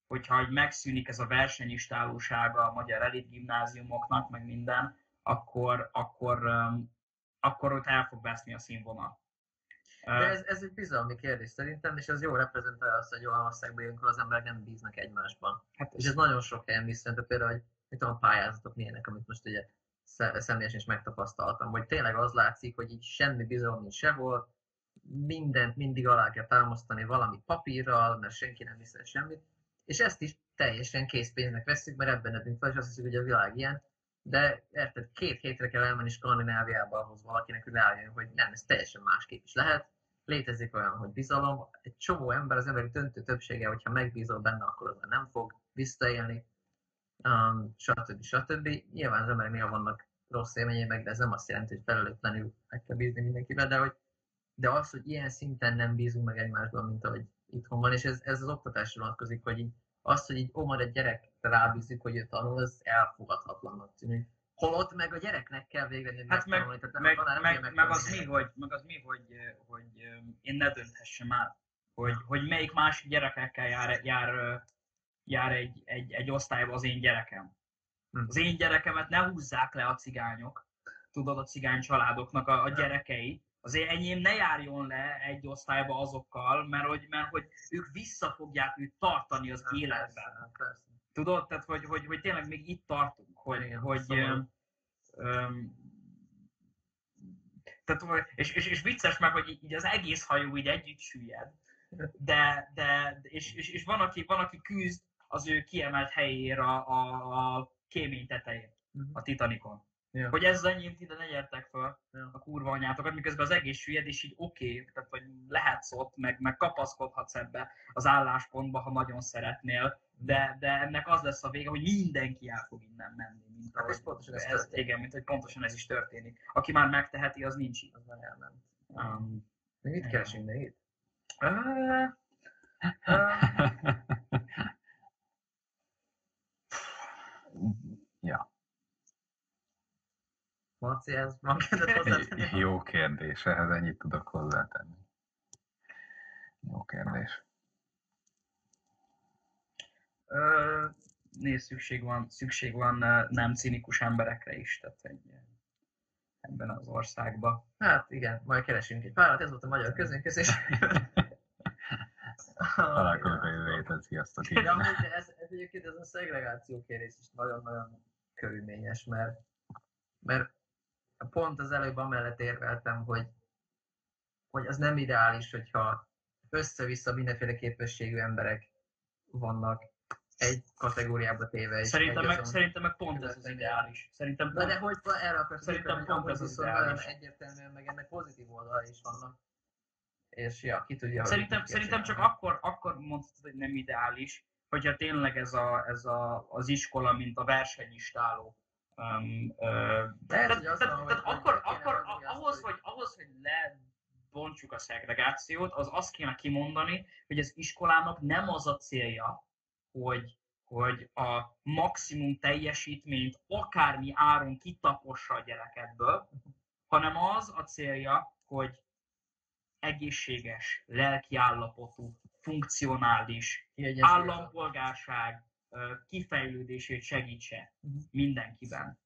hogyha megszűnik ez a versenyistálósága a magyar elit gimnáziumoknak, meg minden, akkor, akkor, akkor ott el fog veszni a színvonal. De ez, ez egy bizalmi kérdés szerintem, és ez jó reprezentálja azt, hogy olyan országban élünk, ahol az emberek nem bíznak egymásban. Hát és ez nagyon sok helyen viszont, például, hogy mit tudom, a pályázatok milyenek, amit most ugye személyesen is megtapasztaltam, hogy tényleg az látszik, hogy így semmi bizalom nincs sehol, mindent mindig alá kell támasztani valami papírral, mert senki nem hisz el semmit. És ezt is teljesen készpénznek veszük, mert ebben edünk fel, és azt hiszük, hogy a világ ilyen. De érted, két hétre kell elmenni Skandináviába ahhoz valakinek, hogy leálljon, hogy nem, ez teljesen másképp is lehet. Létezik olyan, hogy bizalom. Egy csomó ember, az emberek döntő többsége, hogyha megbízol benne, akkor az nem fog visszaélni, um, stb. stb. Nyilván az emberek néha vannak rossz élményei meg, de ez nem azt jelenti, hogy felelőtlenül meg kell bízni mindenkivel, de, hogy, de az, hogy ilyen szinten nem bízunk meg egymásban, mint ahogy itthon van, és ez, ez az oktatásra vonatkozik, hogy így azt, hogy így omar egy gyerek rábízik, hogy ő tanul, az elfogadhatatlannak tűnik. Holott meg a gyereknek kell végre, hát meg, meg, meg, meg, meg az mi, hogy, meg az mi, hogy, hogy én ne dönthessem el, hogy, hogy melyik más gyerekekkel jár, jár, jár egy, egy, egy osztályba az én gyerekem. Az én gyerekemet ne húzzák le a cigányok, tudod, a cigány családoknak a, a gyerekei. Az enyém ne járjon le egy osztályba azokkal, mert hogy, mert hogy ők vissza fogják őt tartani az nem, életben. Persze, persze. Tudod? Tehát, hogy, hogy, hogy tényleg még itt tartunk, hogy... Igen, hogy szóval. öm, tehát, és, és, és vicces meg, hogy így az egész hajó így együtt süllyed, de, de, és, és, és van, aki, van, aki küzd az ő kiemelt helyére a, a, a kémény tetején, uh-huh. a Titanicon. Ja. Hogy ezzel annyit ide ne gyertek fel ja. a kurva anyátokat, miközben az egész süllyed, és így oké, okay, tehát hogy lehetsz ott, meg, meg kapaszkodhatsz ebbe az álláspontba, ha nagyon szeretnél, de, de ennek az lesz a vége, hogy mindenki el fog innen menni, mint ahogy, pontosan ez, ez igen, mint hogy pontosan ez is történik. Aki már megteheti, az nincs így, az már elment. Um, De mit keresünk még itt? Uh, uh, ja. Marci, ez jó kérdés, ehhez ennyit tudok hozzátenni. Jó kérdés. Ö, nézd, szükség van, szükség van nem cinikus emberekre is, tehát egy, ebben az országban. Hát igen, majd keresünk egy párat, ez volt a magyar közönközés. Találkozunk a jövő héten, sziasztok! De amúgy ez, ez egyébként ez a szegregáció kérdés is nagyon-nagyon körülményes, mert Mert pont az előbb amellett érveltem, hogy, hogy az nem ideális, hogyha össze-vissza mindenféle képességű emberek vannak egy kategóriába téve. És szerintem, meg, szerintem meg pont ez az ideális. Szerintem pont. De, de hogy erre akarsz szerintem érteni, pont ez az ideális. Egyértelműen meg ennek pozitív oldalai is vannak. És ja, ki tudja, Szerintem, hogy szerintem csak akkor, akkor mondhatod, hogy nem ideális, hogyha tényleg ez, a, ez a, az iskola, mint a versenyistáló. Um, uh, tehát te, te, te, akkor, akkor ahhoz, hogy, ahhoz, hogy lebontsuk a szegregációt, az azt kéne kimondani, hogy az iskolának nem az a célja, hogy, hogy a maximum teljesítményt akármi áron kitapossa a gyerekedből, hanem az a célja, hogy egészséges, lelkiállapotú, funkcionális, állampolgárság, kifejlődését segítse mindenkiben.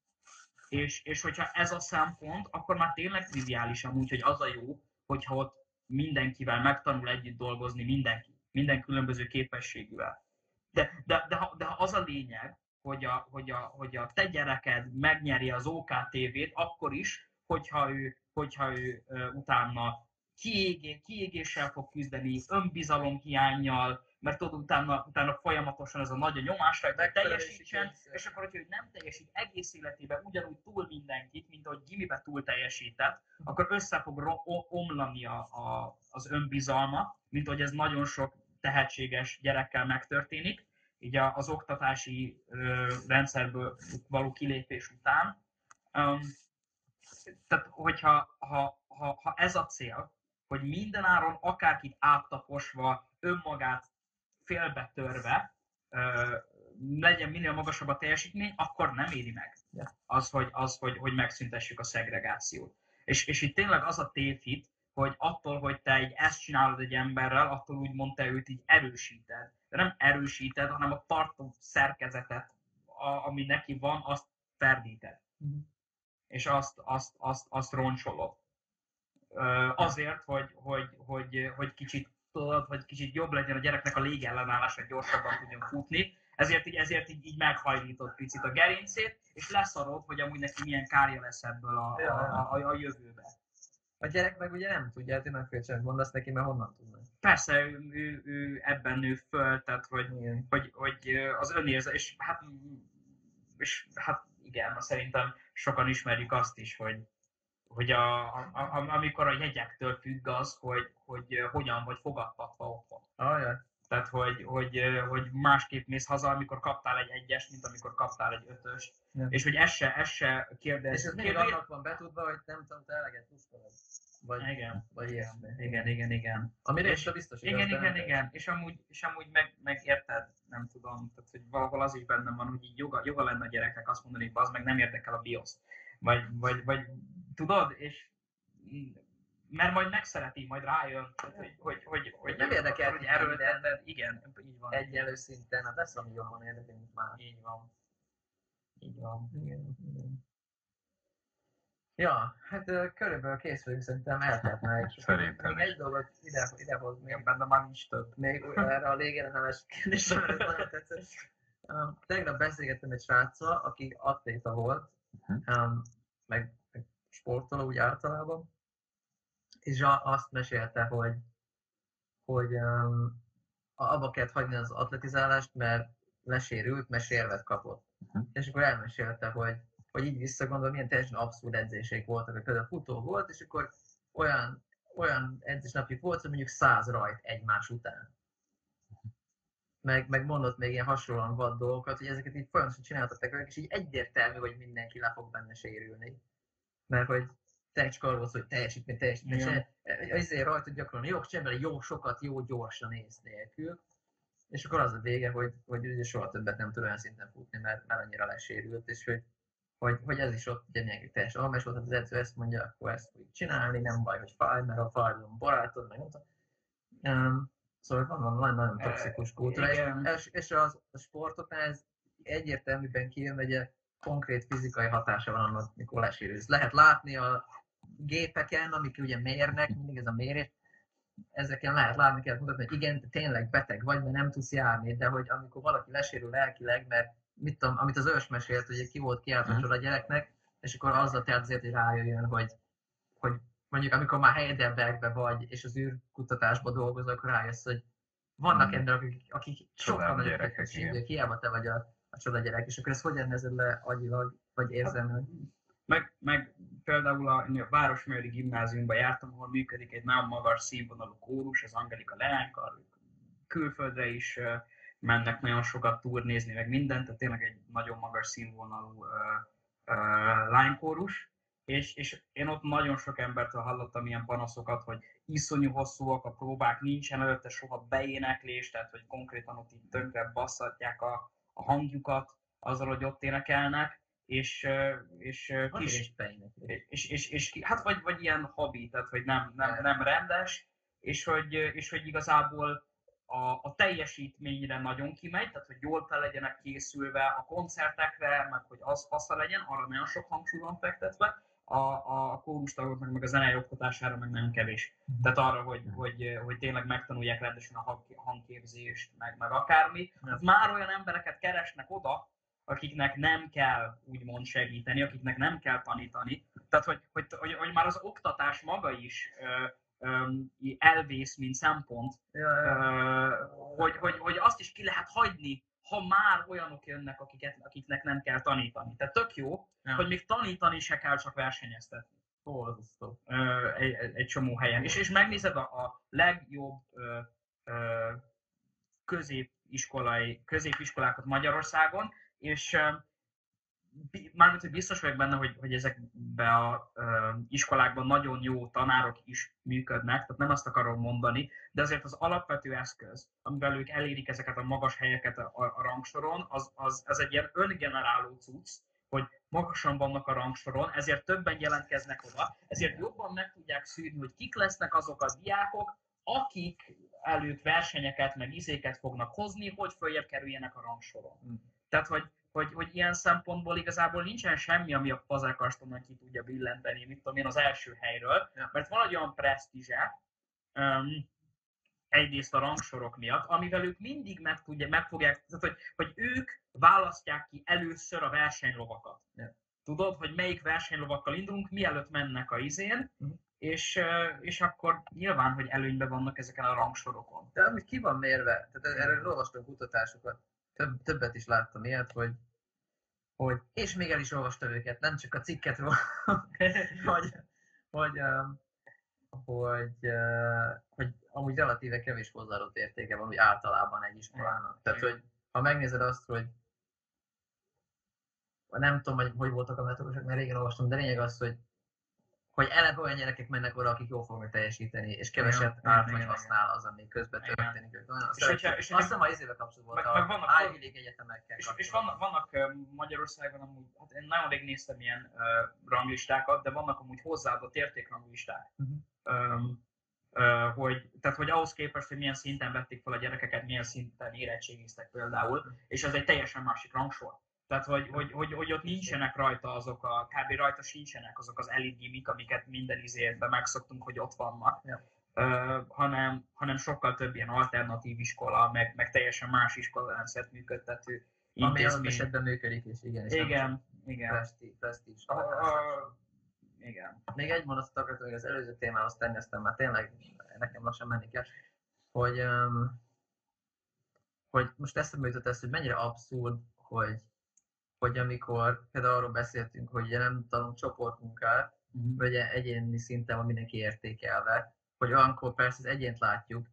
És, és hogyha ez a szempont, akkor már tényleg triviális amúgy, hogy az a jó, hogyha ott mindenkivel megtanul együtt dolgozni mindenki, minden különböző képességűvel. De, de, de, de az a lényeg, hogy a, hogy, a, hogy a te gyereked megnyeri az o ká té vét, akkor is, hogyha ő, hogyha ő utána kiégé, kiégéssel fog küzdeni, önbizalomhiánnyal, mert tudod, utána, utána folyamatosan ez a nagy a nyomás, hogy teljesítsen, és akkor, hogyha nem teljesít egész életében ugyanúgy túl mindenkit, mint ahogy gimibe túl teljesített, akkor össze fog omlani a, a, az önbizalma, mint ahogy ez nagyon sok tehetséges gyerekkel megtörténik, így az oktatási rendszerből való kilépés után. Tehát, hogyha ha, ha, ha ez a cél, hogy mindenáron akárkit áttaposva, önmagát félbetörve legyen minél magasabb a teljesítmény, akkor nem éri meg az, hogy, az, hogy, hogy megszüntessük a szegregációt. És, és itt tényleg az a tévhit, hogy attól, hogy te így ezt csinálod egy emberrel, attól úgymond te őt így erősíted. De nem erősíted, hanem a tartó szerkezetet, a, ami neki van, azt ferdíted. Uh-huh. És azt, azt, azt, azt roncsolod. Ö, azért, hogy, hogy, hogy, hogy, kicsit, tudod, hogy kicsit jobb legyen a gyereknek a légellenállása, gyorsabban tudjon futni, ezért, így, ezért így, így meghajlítod picit a gerincét, és leszarod, hogy amúgy neki milyen kárja lesz ebből a, a, a, a jövőben. A gyerek meg ugye nem tudja, hát én megfélcsön mondasz neki, mert honnan tudna. Persze, ő, ő, ő ebben nő föl, tehát hogy, hogy, hogy az önérzés, és hát, és hát igen, szerintem sokan ismerjük azt is, hogy, hogy a, a, a, amikor a jegyektől függ az, hogy, hogy hogyan vagy fogadtatva otthon. Ah, tehát, hogy, hogy, hogy másképp mész haza, amikor kaptál egy egyest, mint amikor kaptál egy ötöst. Ja. És hogy ez se, ez se kérdez. És ez még annak van betudva, hogy nem tudom, te eleget pusztolod. Vagy, igen, vagy igen, igen, igen, igen. Amire is biztos igaz, igen, igen, igen, igen. És amúgy, és amúgy meg, megérted, nem tudom, tehát, hogy valahol az is bennem van, hogy így joga, joga lenne a gyereknek azt mondani, hogy az meg nem érdekel a BIOS. Vagy, vagy, vagy tudod, és mert majd megszereti, majd rájön, hogy, hogy, hogy, hogy nem érdekel, hogy erőltetted, igen, így van. Egyenlő szinten, hát lesz, ami jobban érdekel, mint már. Így van. Így van. Igen, igen. Ja, hát körülbelül kész vagyunk, szerintem eltetnál is. Szerintem. Még egy dolgot idehoz, idehoz még benne már nincs több. Még erre a légellenállás kérdésre, mert nagyon tetszett. Um, tegnap beszélgettem egy sráccal, aki atléta volt, um, meg, meg sportoló úgy általában, és azt mesélte, hogy, hogy um, abba kellett hagyni az atletizálást, mert lesérült, mert sérvet kapott. Uh-huh. És akkor elmesélte, hogy, hogy így visszagondolva, milyen teljesen abszurd edzéseik voltak, hogy például futó volt, és akkor olyan, olyan edzésnapjuk volt, hogy mondjuk száz rajt egymás után. Meg, meg mondott még ilyen hasonlóan vad dolgokat, hogy ezeket így folyamatosan csináltatták velük, és így egyértelmű, hogy mindenki le fog benne sérülni. Mert hogy te csak arról szól, hogy teljesítmény, teljesítmény. Ezért rajta gyakorolni jó, csinálni jó sokat, jó gyorsan ész nélkül. És akkor az a vége, hogy, hogy soha többet nem tud olyan szinten futni, mert már annyira lesérült, és hogy, hogy, hogy ez is ott ugye mindenki teljesen almes volt, az edző ezt mondja, akkor ezt fogjuk csinálni, nem baj, hogy fáj, mert a fájdalom barátod, meg nem tudom. Um, szóval van, van nagyon-nagyon toxikus kultúra, és, és az, a sportoknál ez egyértelműen kijön, hogy konkrét fizikai hatása van annak, mikor lesérülsz. Lehet látni a gépeken, amik ugye mérnek, mindig ez a mérés, ezeken lehet látni, kell mutatni, hogy igen, tényleg beteg vagy, mert nem tudsz járni, de hogy amikor valaki lesérül lelkileg, mert mit tudom, amit az ős mesélt, hogy ki volt kiáltva a gyereknek, és akkor azzal telt azért, hogy rájöjjön, hogy, hogy mondjuk amikor már Heidelbergbe vagy, és az űrkutatásba dolgozol, akkor rájössz, hogy vannak emberek, akik, akik sokkal nagyobb képességűek, hiába te vagy a, a csodagyerek, és akkor ezt hogyan nézed le agyilag, vagy érzelmileg? Meg, meg például a, a Városmajori Gimnáziumban jártam, ahol működik egy nagyon magas színvonalú kórus, az Angelika Leánykar, külföldre is uh, mennek nagyon sokat turnézni, meg mindent, tehát tényleg egy nagyon magas színvonalú uh, uh, lánykórus, és, és én ott nagyon sok embertől hallottam ilyen panaszokat, hogy iszonyú hosszúak a próbák, nincsen előtte soha beéneklés, tehát hogy konkrétan ott így tönkre basszatják a, a hangjukat azzal, hogy ott énekelnek, és és kis, és, és, és, és hát vagy vagy ilyen habi, tehát hogy nem nem nem rendes, és hogy és hogy igazából a, a teljesítményre nagyon kimegy, tehát hogy jól fel legyenek készülve a koncertekre, meg hogy az fasza legyen, arra nagyon sok hangsúly van fektetve, a a kórustagoknak meg a zenei oktatására meg nagyon kevés. Tehát arra, hogy hogy hogy tényleg megtanulják rendesen a hangképzést, meg meg akármi. Hát már olyan embereket keresnek oda, akiknek nem kell úgymond segíteni, akiknek nem kell tanítani. Tehát, hogy, hogy, hogy, hogy már az oktatás maga is ö, ö, elvész, mint szempont, ö, hogy, hogy, hogy azt is ki lehet hagyni, ha már olyanok jönnek, akiket, akiknek nem kell tanítani. Tehát tök jó, ja. Hogy még tanítani se kell, csak versenyeztetni. Borzasztó. Egy, egy csomó helyen. És, és megnézed a, a legjobb ö, ö, közép iskolai, középiskolákat Magyarországon, és mármint, hogy biztos vagyok benne, hogy, hogy ezekben a ö, iskolákban nagyon jó tanárok is működnek, tehát nem azt akarom mondani, de azért az alapvető eszköz, amivel ők elérik ezeket a magas helyeket a, a rangsoron, az, az, ez egy ilyen öngeneráló cucc, hogy magasan vannak a rangsoron, ezért többen jelentkeznek oda, ezért jobban meg tudják szűrni, hogy kik lesznek azok a diákok, akik előtt versenyeket, meg izéket fognak hozni, hogy följebb kerüljenek a rangsoron. Mm. Tehát, hogy Hogy, hogy ilyen szempontból igazából nincsen semmi, ami a pazarkastónak ki tudja billenteni, mit tudom én, az első helyről, mert van egy olyan presztízse, um, egyrészt a rangsorok miatt, amivel ők mindig meg, tudja, meg fogják, tehát, hogy, hogy ők választják ki először a versenylovakat. Yeah. Tudod, hogy melyik versenylovakkal indulunk, mielőtt mennek a izén, uh-huh. és, és akkor nyilván, hogy előnyben vannak ezeken a rangsorokon. De amúgy ki van mérve, tehát erről olvastunk kutatásokat. Több, többet is láttam ilyet, hogy, hogy és még el is olvastam őket, nem csak a cikket róla, hogy, hogy, hogy, hogy amúgy relatíve kevés hozzáadott értéke van úgy általában egy iskolának. Tehát, hogy ha megnézed azt, hogy nem tudom, hogy hogy voltak a metodusok, mert régen olvastam, de lényeg az, hogy, hogy eleve olyan gyerekek mennek oda, akik jól fognak teljesíteni, és keveset árt vagy használ az, ami közben történik. Azt hiszem, a izébe kapcsolatban voltak a Ivy League egyetemekkel kapcsolatban. És vannak, vannak Magyarországon, amúgy, hát én nagyon rég néztem ilyen uh, ranglistákat, de vannak amúgy hozzáadott értékranglisták. Uh-huh. Um, uh, hogy, tehát, hogy ahhoz képest, hogy milyen szinten vették fel a gyerekeket, milyen szinten érettségiztek például, uh-huh. és ez egy teljesen másik rangsor. Tehát, hogy, hogy, hogy, hogy ott nincsenek rajta azok a, kb. Rajta sincsenek azok az elitgimik, amiket minden izérben megszoktunk, hogy ott vannak, ja. uh, hanem, hanem sokkal több ilyen alternatív iskola, meg, meg teljesen más iskolarendszert működtető intézmény. Ami az esetben működik is, igen. És igen, igen. Presztízs, presztízs, uh, uh, igen. Még egy mondatot akartam még az előző témához tenni, aztán már tényleg nekem lassan menni kell, hogy, um, hogy most eszembe jutott ez, hogy mennyire abszurd, hogy hogy amikor például arról beszéltünk, hogy ugye nem tanulunk csoportmunkát, uh-huh. vagy egyéni szinten van mindenki értékelve, hogy olyankor persze az egyént látjuk,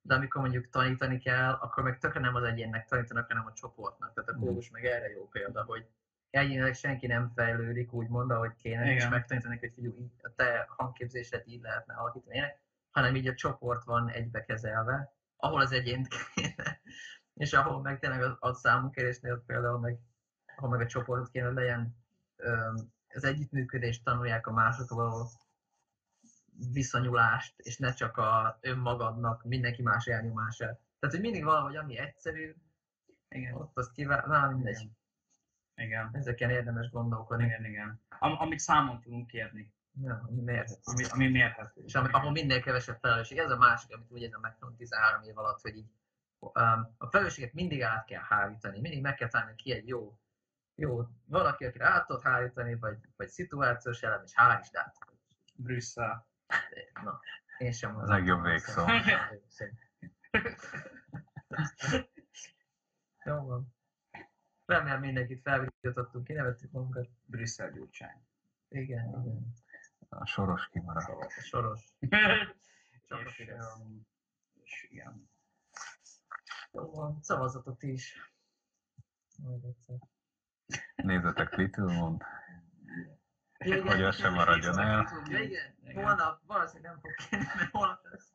de amikor mondjuk tanítani kell, akkor meg tökre nem az egyénnek tanítanak, hanem a csoportnak. Tehát a kógus uh-huh. meg erre jó példa, hogy egyénileg senki nem fejlődik, úgymond, ahogy kéne, igen. és megtanítanak, hogy figyelj, a te hangképzéset így lehetne alakítani, ének, hanem így a csoport van egybekezelve, ahol az egyént kéne, és ahol meg tényleg a, a számunkérésnél például meg ha meg a csoportot kéne legyen, az együttműködést tanulják a másokra való viszonyulást, és ne csak a önmagadnak mindenki más elnyomását. Tehát, hogy mindig valahogy ami egyszerű, igen. ott azt kíván, na mindegy. Igen. Ezeken érdemes gondolkodni. Igen, igen. Am- amit számon tudunk kérni. Ja, ami mérhető. Ami, ami mérhető. És ami, ahol minden kevesebb felelősség. Ez a másik, amit úgy érzem megtanulni tizenhárom év alatt, hogy így a felelősséget mindig át kell hárítani, mindig meg kell találni ki egy jó Jó, valaki, akire át tud hárítani, vagy, vagy szituációs elem, és hálítsd át. Brüsszel. Na, én sem mondom. A legjobb végszó. Jó van. Remélem mindenkit felvigyatottunk, kinevettük magunkat. Brüsszel gyurcsány. Igen, igen. A soros kimaradt. A soros. Csak és, um, és igen. Jó van, szavazatot is. Majd egyszer. Nézzetek Little-mond, hogy az sem maradjon el. Igen, holnap valószínűleg nem fog kérni, mert holnap lesz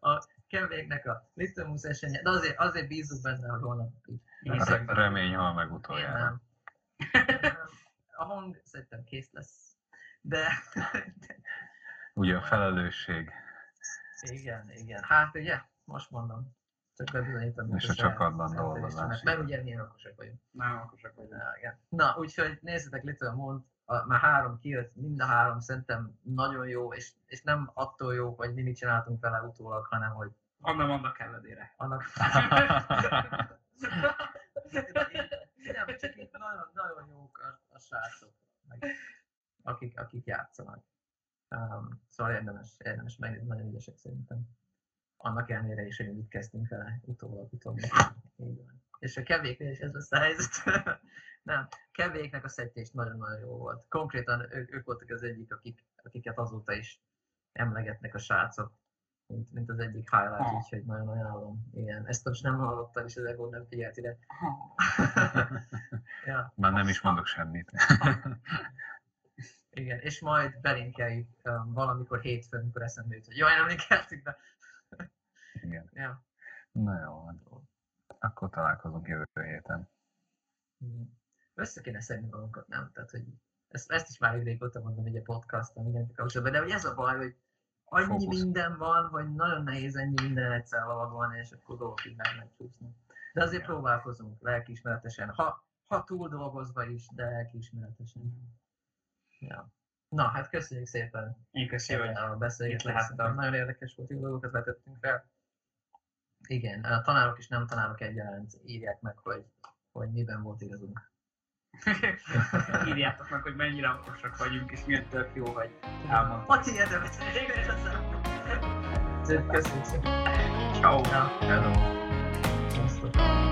a kevéknek a Little-musz esenye, de azért, azért bízunk benne, hogy holnap így. Remény hal meg utoljára. Nem. A hang szerintem kész lesz, de... Ugye a felelősség. Igen, igen. Hát ugye, most mondom. Csak és a csakadban dolgozás. Mert ugye milyen okosak vagyunk. Nagyon okosak vagyunk. Na, úgyhogy nézzetek Little Mond, már három kijött, mind a három szerintem nagyon jó, és, és nem attól jó, hogy mi mit csináltunk vele utólag, hanem hogy... Annak annak ellenére. Annak... nem, csak itt nagyon, nagyon jók a, a srácok, akik, akik játszanak. Um, szóval érdemes, érdemes megnézni, nagyon ügyesek szerintem. Annak ellenére is, hogy mit kezdtünk vele utólag, utólag. És a kevéknél is ez lesz a helyzet. Nem, kevéknek a szettje nagyon-nagyon jó volt. Konkrétan ők, ők voltak az egyik, akik, akiket azóta is emlegetnek a srácok. mint, mint az egyik highlight, úgyhogy nagyon ajánlom. Igen, ezt most nem hallottam, és ezekből nem figyelt ide. Ja. Már nem is mondok semmit. Igen, és majd belinkeljük um, valamikor hétfőn, amikor eszembe jut, hogy jaj, nem linkeltük be. Igen. Ja. Na jó, akkor találkozunk jövő héten. Össze kéne szedni magunkat, nem? Tehát, hogy ezt, ezt is már régóta mondom, hogy a podcaston mindenki kapcsolatban, de hogy ez a baj, hogy annyi Fókusz. minden van, hogy nagyon nehéz ennyi minden egyszer valahol, és akkor dolgok így meg megcsúszni. De azért ja. próbálkozunk lelkiismeretesen, ha, ha túl dolgozva is, de lelkiismeretesen. Ja. Na, hát köszönjük szépen. Én köszönjük a beszélgetést. Nagyon érdekes volt, jó dolgokat vetettünk fel. Igen, a tanárok és nem tanárok egyaránt írják meg, hogy, hogy miben volt igazunk. Írjátok meg, hogy mennyire okosak vagyunk, és milyen tök jó vagy álmodni. Hogy érdemes, köszönjük szépen. Ciao. Ciao.